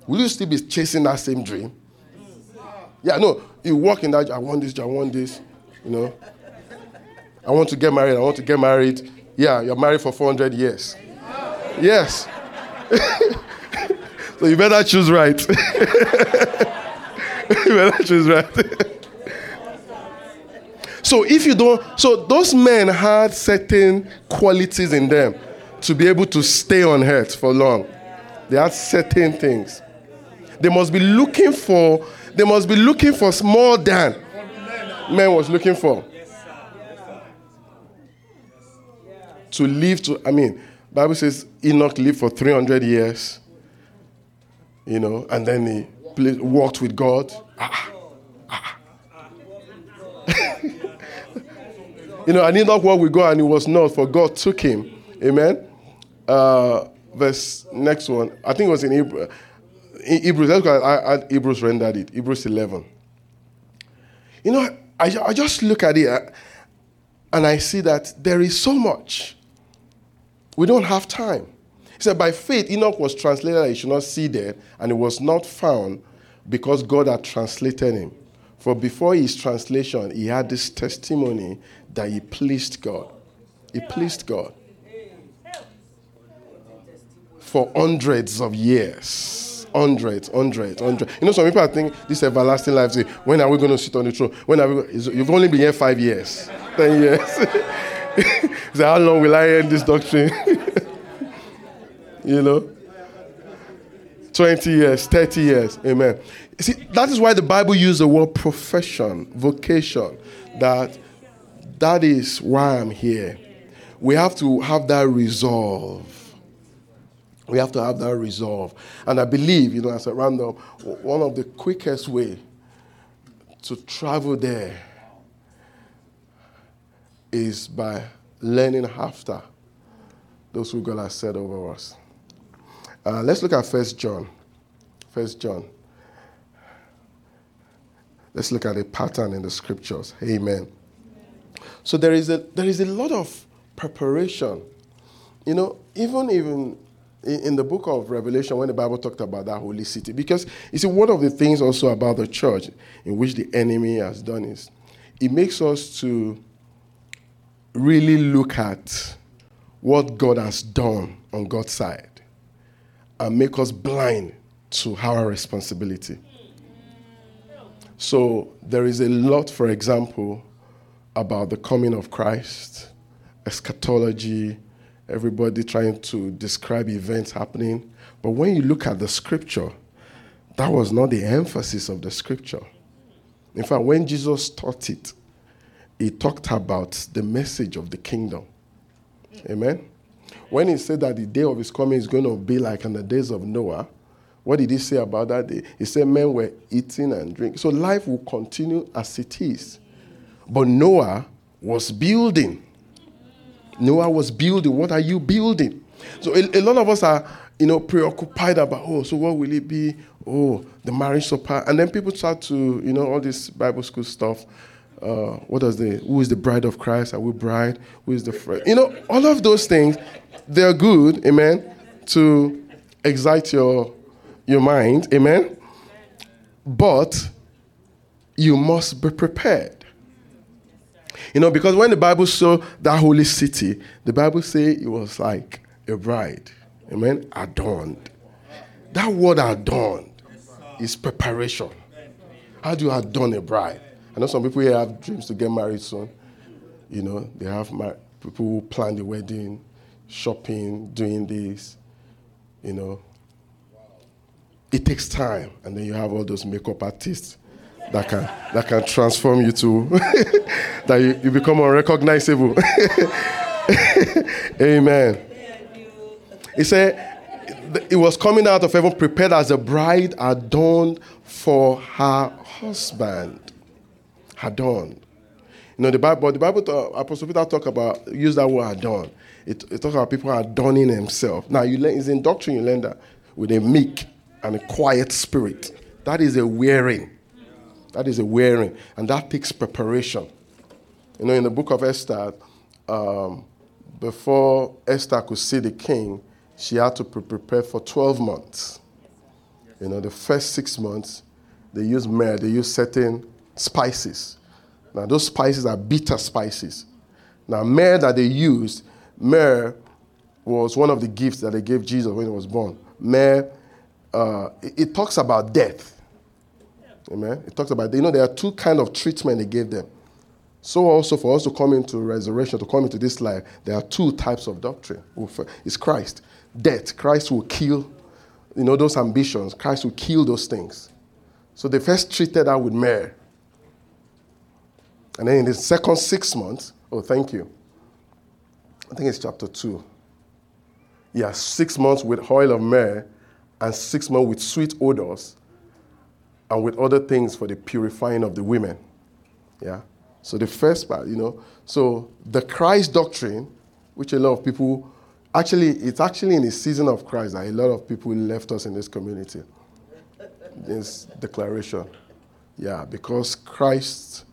Will you still be chasing that same dream? Yeah, no. You walk in that, I want this, you know. I want to get married. Yeah, you're married for 400 years. Yes. So you better choose right. So if you don't, those men had certain qualities in them to be able to stay on earth for long. They had certain things. They must be looking for more than man was looking for. to live to, I mean, Bible says Enoch lived for 300 years, you know, and then he walked with God. You know, and Enoch walked with God and he was not, for God took him. Amen. Verse, next one. I think it was in Hebrews. I had Hebrews rendered it. Hebrews 11. You know, I just look at it and I see that there is so much. We don't have time. He said, by faith, Enoch was translated that he should not see death, and he was not found because God had translated him. For before his translation, he had this testimony that he pleased God. He pleased God for hundreds of years. Hundreds. You know, some people are thinking, this everlasting life, say, when are we going to sit on the throne? When are we? You've only been here 5 years, 10 years. Say, how long will I end this doctrine? You know? 20 years, 30 years. Amen. See, that is why the Bible uses the word profession, vocation, that is why I'm here. We have to have that resolve. We have to have that resolve. And I believe, you know, as a roundup, one of the quickest way to travel there is by learning after those who God has said over us. Let's look at First John. Let's look at a pattern in the scriptures. Amen. So there is a lot of preparation. You know, even in the book of Revelation, when the Bible talked about that holy city, because you see, one of the things also about the church in which the enemy has done is it makes us to really look at what God has done on God's side and make us blind to our responsibility. So there is a lot, for example, about the coming of Christ, eschatology, everybody trying to describe events happening. But when you look at the scripture, that was not the emphasis of the scripture. In fact, when Jesus taught it, he talked about the message of the kingdom. Amen? When he said that the day of his coming is going to be like in the days of Noah, what did he say about that day? He said men were eating and drinking. So life will continue as it is. But Noah was building. Noah was building. What are you building? So a lot of us are, you know, preoccupied about, so what will it be? The marriage supper. And then people start to, you know, all this Bible school stuff. Who is the bride of Christ? Are we bride? Who is the friend? You know, all of those things, they're good, amen, to excite your mind, amen? But you must be prepared. You know, because when the Bible saw that holy city, the Bible say it was like a bride, amen, adorned. That word adorned is preparation. How do you adorn a bride? I know some people here have dreams to get married soon. You know, they have people who plan the wedding, shopping, doing this, you know. It takes time, and then you have all those makeup artists that can transform you to that you become unrecognizable. Amen. He said it was coming out of heaven prepared as a bride adorned for her husband. Adorned. You know, the Bible, Apostle Peter use that word adorn. It talks about people adorning themselves. Now, it's in doctrine you learn that with a meek and a quiet spirit. That is a wearing. That is a wearing, and that takes preparation. You know, in the book of Esther, before Esther could see the king, she had to prepare for 12 months. You know, the first 6 months, they use myrrh, they use certain spices. Now, those spices are bitter spices. Now, myrrh was one of the gifts that they gave Jesus when he was born. Myrrh, it talks about death. Amen. It talks about, you know, there are two kinds of treatment they gave them. So also for us to come into resurrection, to come into this life, there are two types of doctrine. It's Christ. Death. Christ will kill, you know, those ambitions. Christ will kill those things. So they first treated that with myrrh. And then in the second 6 months, I think it's chapter 2. Yeah, 6 months with oil of myrrh and 6 months with sweet odors and with other things for the purifying of the women. Yeah. So the first part, so the Christ doctrine, which a lot of people, it's in the season of Christ that a lot of people left us in this community. This declaration. Yeah, because Christ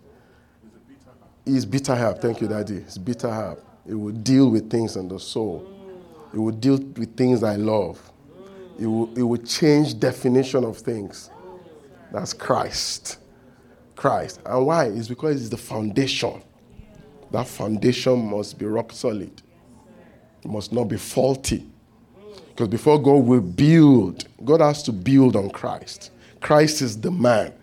is bitter herb. Thank you, Daddy. It's bitter herb. It will deal with things in the soul. It will deal with things I love. It will change definition of things. That's Christ. Christ. And why? It's because it's the foundation. That foundation must be rock solid. It must not be faulty. Because before God will build, God has to build on Christ. Christ is the man.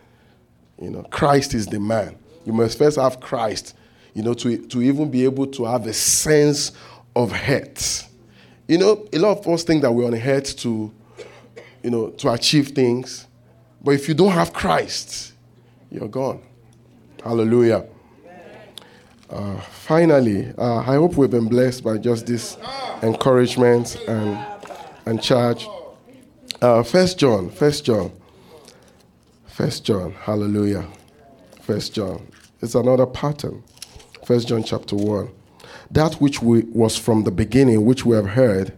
Christ is the man. You must first have Christ, to even be able to have a sense of hurt. A lot of us think that we're on earth to achieve things. But if you don't have Christ, you're gone. Hallelujah. Finally, I hope we've been blessed by just this encouragement and charge. First John. Hallelujah. First John. It's another pattern. First John chapter 1. That which was from the beginning, which we have heard,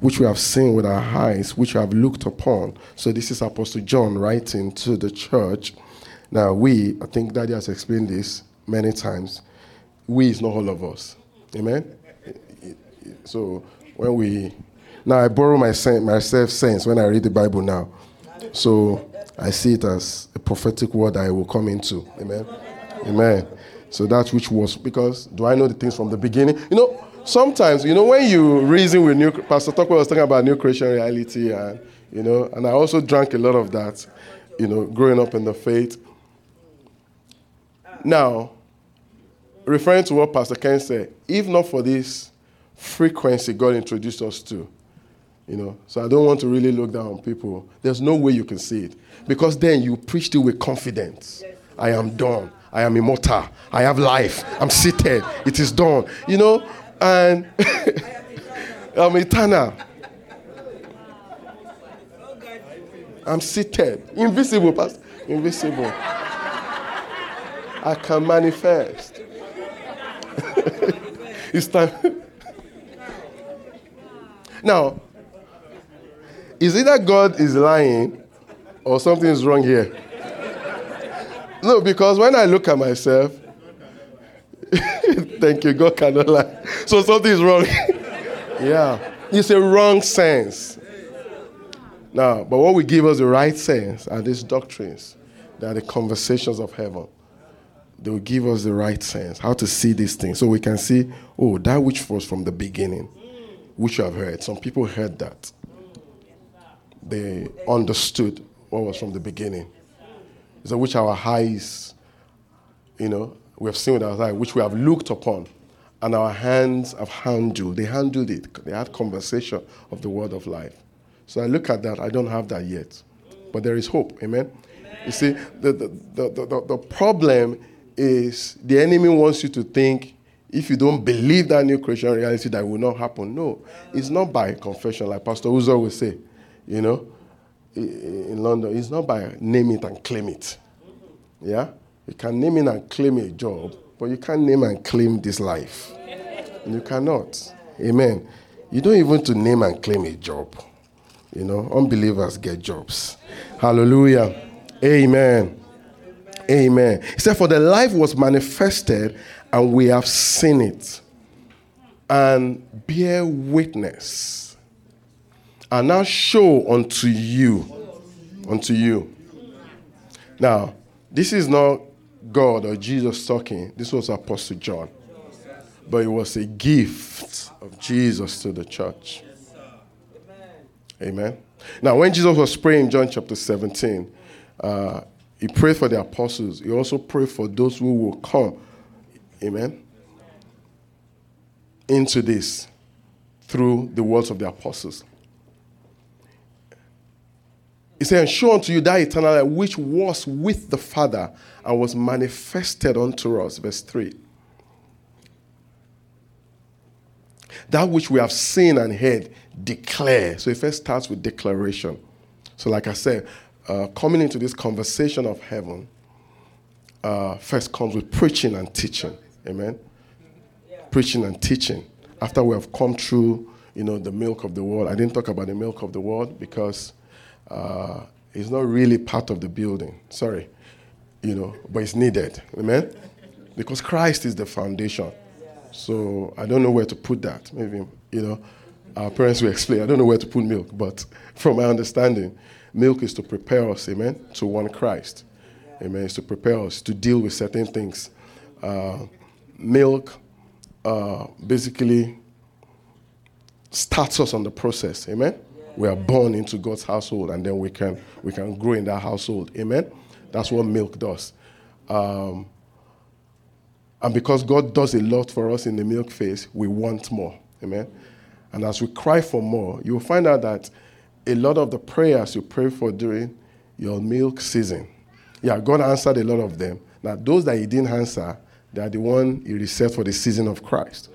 which we have seen with our eyes, which we have looked upon. So this is Apostle John writing to the church. Now I think Daddy has explained this many times. We is not all of us. Amen? So when I borrow myself sense when I read the Bible now. So I see it as a prophetic word I will come into. Amen? Amen. So that which was, because do I know the things from the beginning? Sometimes, when you reason with Pastor Tokbe was talking about new creation reality and I also drank a lot of that, growing up in the faith. Now, referring to what Pastor Ken said, if not for this frequency God introduced us to, so I don't want to really look down on people. There's no way you can see it. Because then you preached it with confidence. I am done. I am immortal. I have life. I'm seated. It is done. And I'm eternal. I'm seated. Invisible, Pastor. Invisible. I can manifest. It's time. Now, is either God is lying or something is wrong here? No, because when I look at myself, thank you, God cannot lie. So something is wrong. Yeah. It's a wrong sense. Now, but what will give us the right sense are these doctrines. They are the conversations of heaven. They will give us the right sense, how to see these things. So we can see, that which was from the beginning, which you have heard. Some people heard that. They understood what was from the beginning. So which our eyes, we have seen with our eyes, which we have looked upon, and our hands have handled. They handled it. They had conversation of the word of life. So I look at that. I don't have that yet. But there is hope. Amen? Amen. You see, the problem is the enemy wants you to think, if you don't believe that new creation reality, that will not happen. No, it's not by confession, like Pastor Uzo will say. In London, it's not by name it and claim it. Yeah? You can name it and claim a job, but you can't name and claim this life. And you cannot. Amen. You don't even to name and claim a job. Unbelievers get jobs. Hallelujah. Amen. Amen. He said, for the life was manifested, and we have seen it, and bear witness. And now show unto you. Now, this is not God or Jesus talking. This was Apostle John. But it was a gift of Jesus to the church. Amen. Now, when Jesus was praying in John chapter 17, he prayed for the apostles. He also prayed for those who will come. Amen. Into this through the words of the apostles. He said, and show unto you that eternal life which was with the Father and was manifested unto us. Verse 3. that which we have seen and heard, declare. So it first starts with declaration. So like I said, coming into this conversation of heaven first comes with preaching and teaching. Amen? Yeah. Preaching and teaching. After we have come through, the milk of the world. I didn't talk about the milk of the world because it's not really part of the building. Sorry. But it's needed. Amen? Because Christ is the foundation. So I don't know where to put that. Maybe, our parents will explain. I don't know where to put milk. But from my understanding, milk is to prepare us, amen, to one Christ. Amen. It's to prepare us to deal with certain things. Milk basically starts us on the process. Amen. We are born into God's household, and then we can grow in that household. Amen. That's what milk does. And because God does a lot for us in the milk phase, we want more. Amen. And as we cry for more, you'll find out that a lot of the prayers you pray for during your milk season, God answered a lot of them. Now, those that he didn't answer, they are the one he reserved for the season of Christ.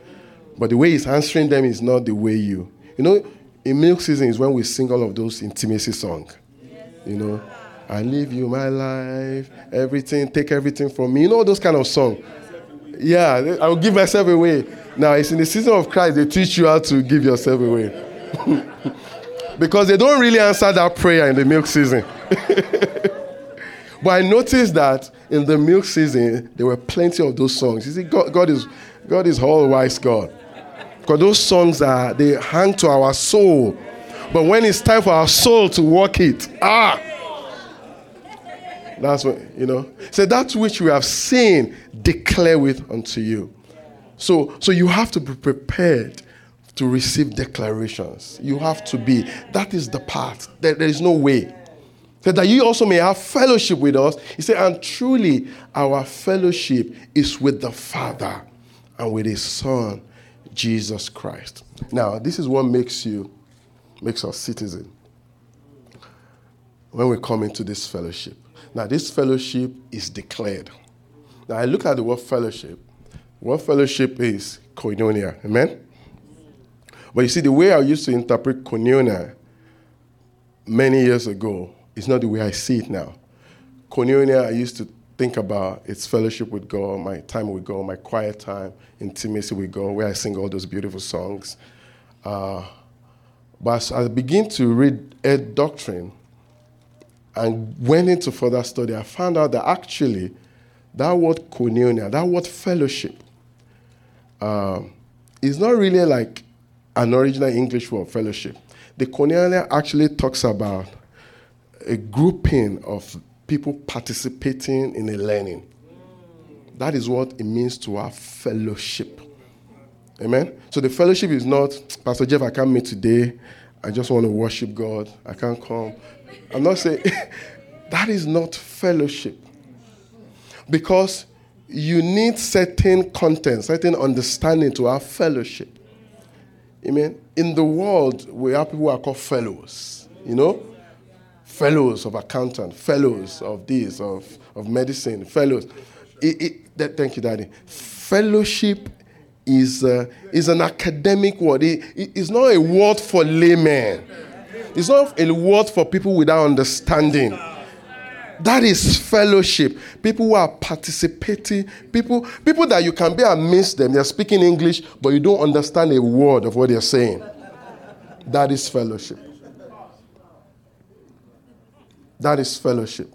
But the way he's answering them is not the way in milk season is when we sing all of those intimacy songs. I leave you my life, everything, take everything from me. Those kind of songs. Yeah, I will give myself away. Now, it's in the season of Christ they teach you how to give yourself away. Because they don't really answer that prayer in the milk season. But I noticed that in the milk season, there were plenty of those songs. You see, God is all-wise God. Because those songs, they hang to our soul. But when it's time for our soul to walk it, that's what, So that which we have seen, declare with unto you. So you have to be prepared to receive declarations. You have to be. That is the part. There is no way. So that you also may have fellowship with us. He said, and truly our fellowship is with the Father and with his Son, Jesus Christ. Now, this is what makes us citizens when we come into this fellowship. Now, this fellowship is declared. Now, I look at the word fellowship. The word fellowship is koinonia. Amen? But you see, the way I used to interpret koinonia many years ago is not the way I see it now. Koinonia, I used to think about its fellowship with God, my time with God, my quiet time, intimacy with God, where I sing all those beautiful songs. But as I begin to read Ed Doctrine, and went into further study, I found out that actually that word koinonia, that word fellowship, is not really like an original English word, fellowship. The koinonia actually talks about a grouping of people participating in a learning. That is what it means to have fellowship. Amen? So the fellowship is not, Pastor Jeff, I can't meet today. I just want to worship God. I can't come. I'm not saying that is not fellowship. Because you need certain content, certain understanding to have fellowship. Amen. In the world, we have people who are called fellows. Fellows of accountant, fellows of this, of medicine, fellows. Thank you, Daddy. Fellowship is an academic word. It's not a word for laymen. It's not a word for people without understanding. That is fellowship. People who are participating, people that you can be amidst them. They're speaking English, but you don't understand a word of what they're saying. That is fellowship. That is fellowship.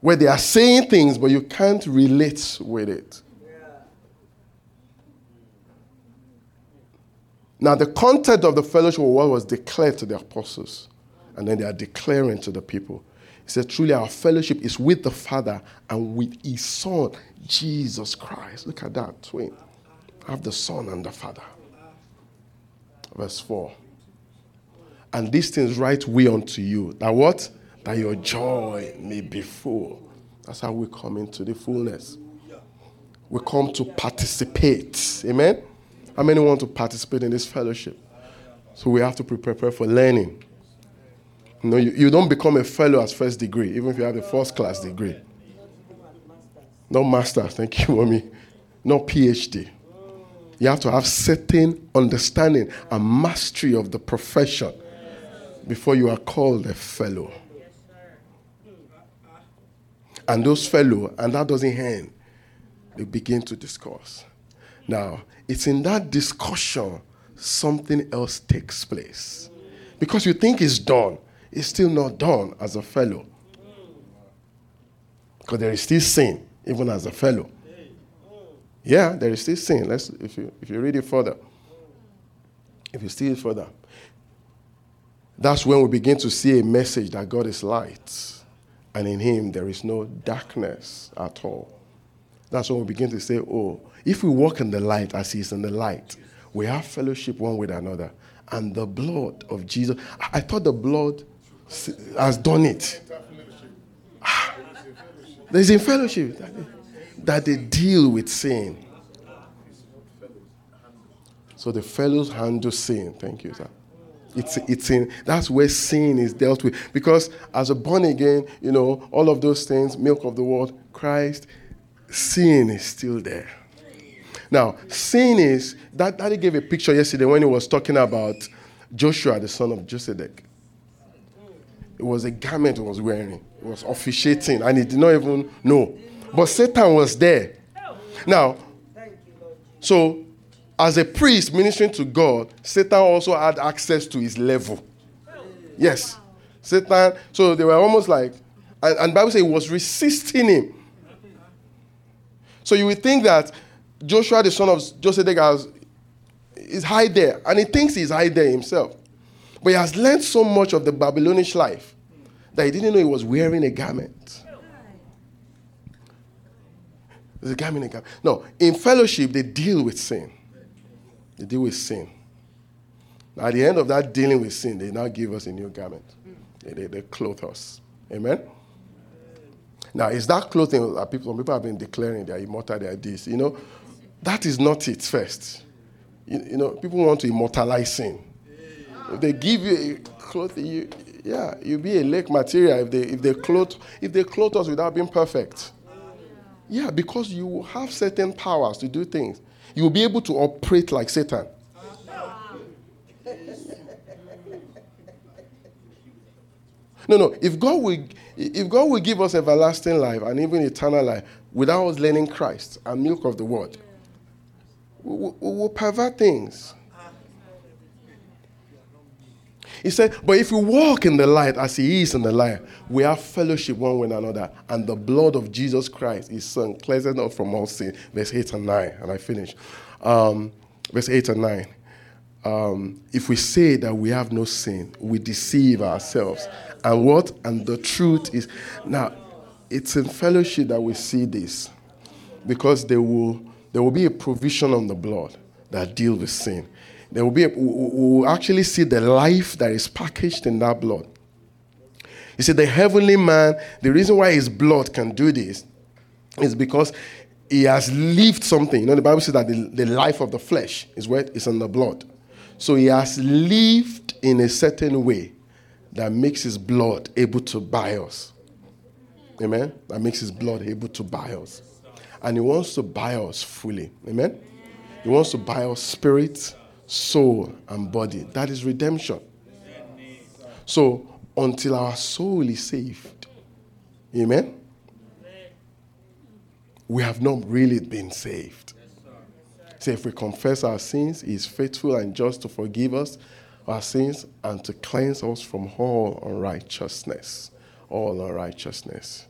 Where they are saying things, but you can't relate with it. Now, the content of the fellowship was declared to the apostles, and then they are declaring to the people. He said, truly, our fellowship is with the Father and with his Son, Jesus Christ. Look at that, twin. I have the Son and the Father. Verse 4. And these things write we unto you. That what? That your joy may be full. That's how we come into the fullness. We come to participate. Amen? How many want to participate in this fellowship? So we have to prepare for learning. You don't become a fellow at first degree, even if you have a first-class degree. No master's, thank you, mommy. No PhD. You have to have certain understanding and mastery of the profession before you are called a fellow. And those fellow, and that doesn't end, they begin to discuss. Now, it's in that discussion something else takes place. Because you think it's done, it's still not done as a fellow. Because there is still sin, even as a fellow. Yeah, there is still sin. If you read it further, if you see it further, that's when we begin to see a message that God is light. And in him, there is no darkness at all. That's when we begin to say, oh, if we walk in the light as he is in the light, we have fellowship one with another. And the blood of Jesus, I thought the blood has done it. There's in fellowship that they deal with sin. So the fellows handle sin. Thank you, sir. It's in, that's where sin is dealt with. Because as a born again, you know, all of those things, milk of the word, Christ, sin is still there. Now, sin is, that Daddy gave a picture yesterday when he was talking about Joshua, the son of Josedek. It was a garment he was wearing. It was officiating, and he did not even know. But Satan was there. Now, so as a priest ministering to God, Satan also had access to his level. Yes. Satan, so they were almost like, and the Bible says he was resisting him. So you would think that Joshua, the son of Josedek, is high there, and he thinks he's high there himself. But he has learned so much of the Babylonish life that he didn't know he was wearing a garment. There's a garment in a garment. No, in fellowship, they deal with sin. They deal with sin. At the end of that dealing with sin, they now give us a new garment. They clothe us. Amen? Now, it's that clothing that some people have been declaring they are immortal, they are this. You know, that is not it first. You know, people want to immortalize sin. If they give you a clothing, you'll be a lake material if they clothe us without being perfect. Yeah, because you have certain powers to do things. You'll be able to operate like Satan. No. If God will give us everlasting life and even eternal life without us learning Christ and milk of the word, we'll pervert things. He said, but if we walk in the light as he is in the light, we have fellowship one with another, and the blood of Jesus Christ, his son, cleanses us from all sin. Verse 8 and 9, and I finish. Verse 8 and 9. If we say that we have no sin, we deceive ourselves. And what? And the truth is... Now, it's in fellowship that we see this, because there will be a provision on the blood that deals with sin. There will be we'll actually see the life that is packaged in that blood. You see, the heavenly man, the reason why his blood can do this is because he has lived something. You know, the Bible says that the life of the flesh is where it's in the blood. So he has lived in a certain way that makes his blood able to buy us. Amen? That makes his blood able to buy us. And he wants to buy us fully. Amen? He wants to buy us spirit, soul, and body. That is redemption. So, until our soul is saved, amen, we have not really been saved. So, if we confess our sins, he is faithful and just to forgive us our sins and to cleanse us from all unrighteousness. All unrighteousness.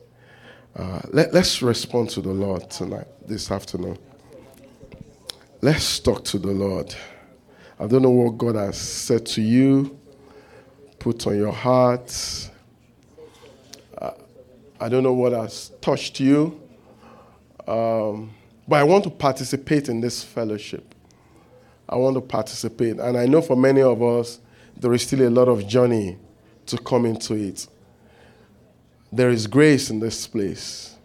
Let's respond to the Lord tonight, this afternoon. Let's talk to the Lord. I don't know what God has said to you, put on your heart. I don't know what has touched you. But I want to participate in this fellowship. I want to participate. And I know for many of us, there is still a lot of journey to come into it. There is grace in this place.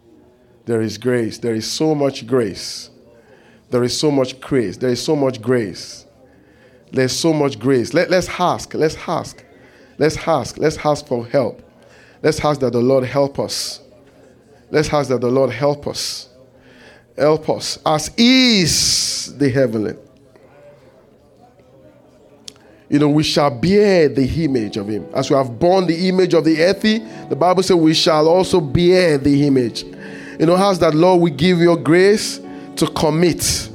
There is grace. There is so much grace. There is so much grace. There is so much grace. There's so much grace. Let's ask for help. Let's ask that the Lord help us. Let's ask that the Lord help us. Help us. As is the heavenly, you know, we shall bear the image of him. As we have borne the image of the earthy, the Bible says we shall also bear the image. You know, how's that, Lord? We give your grace to commit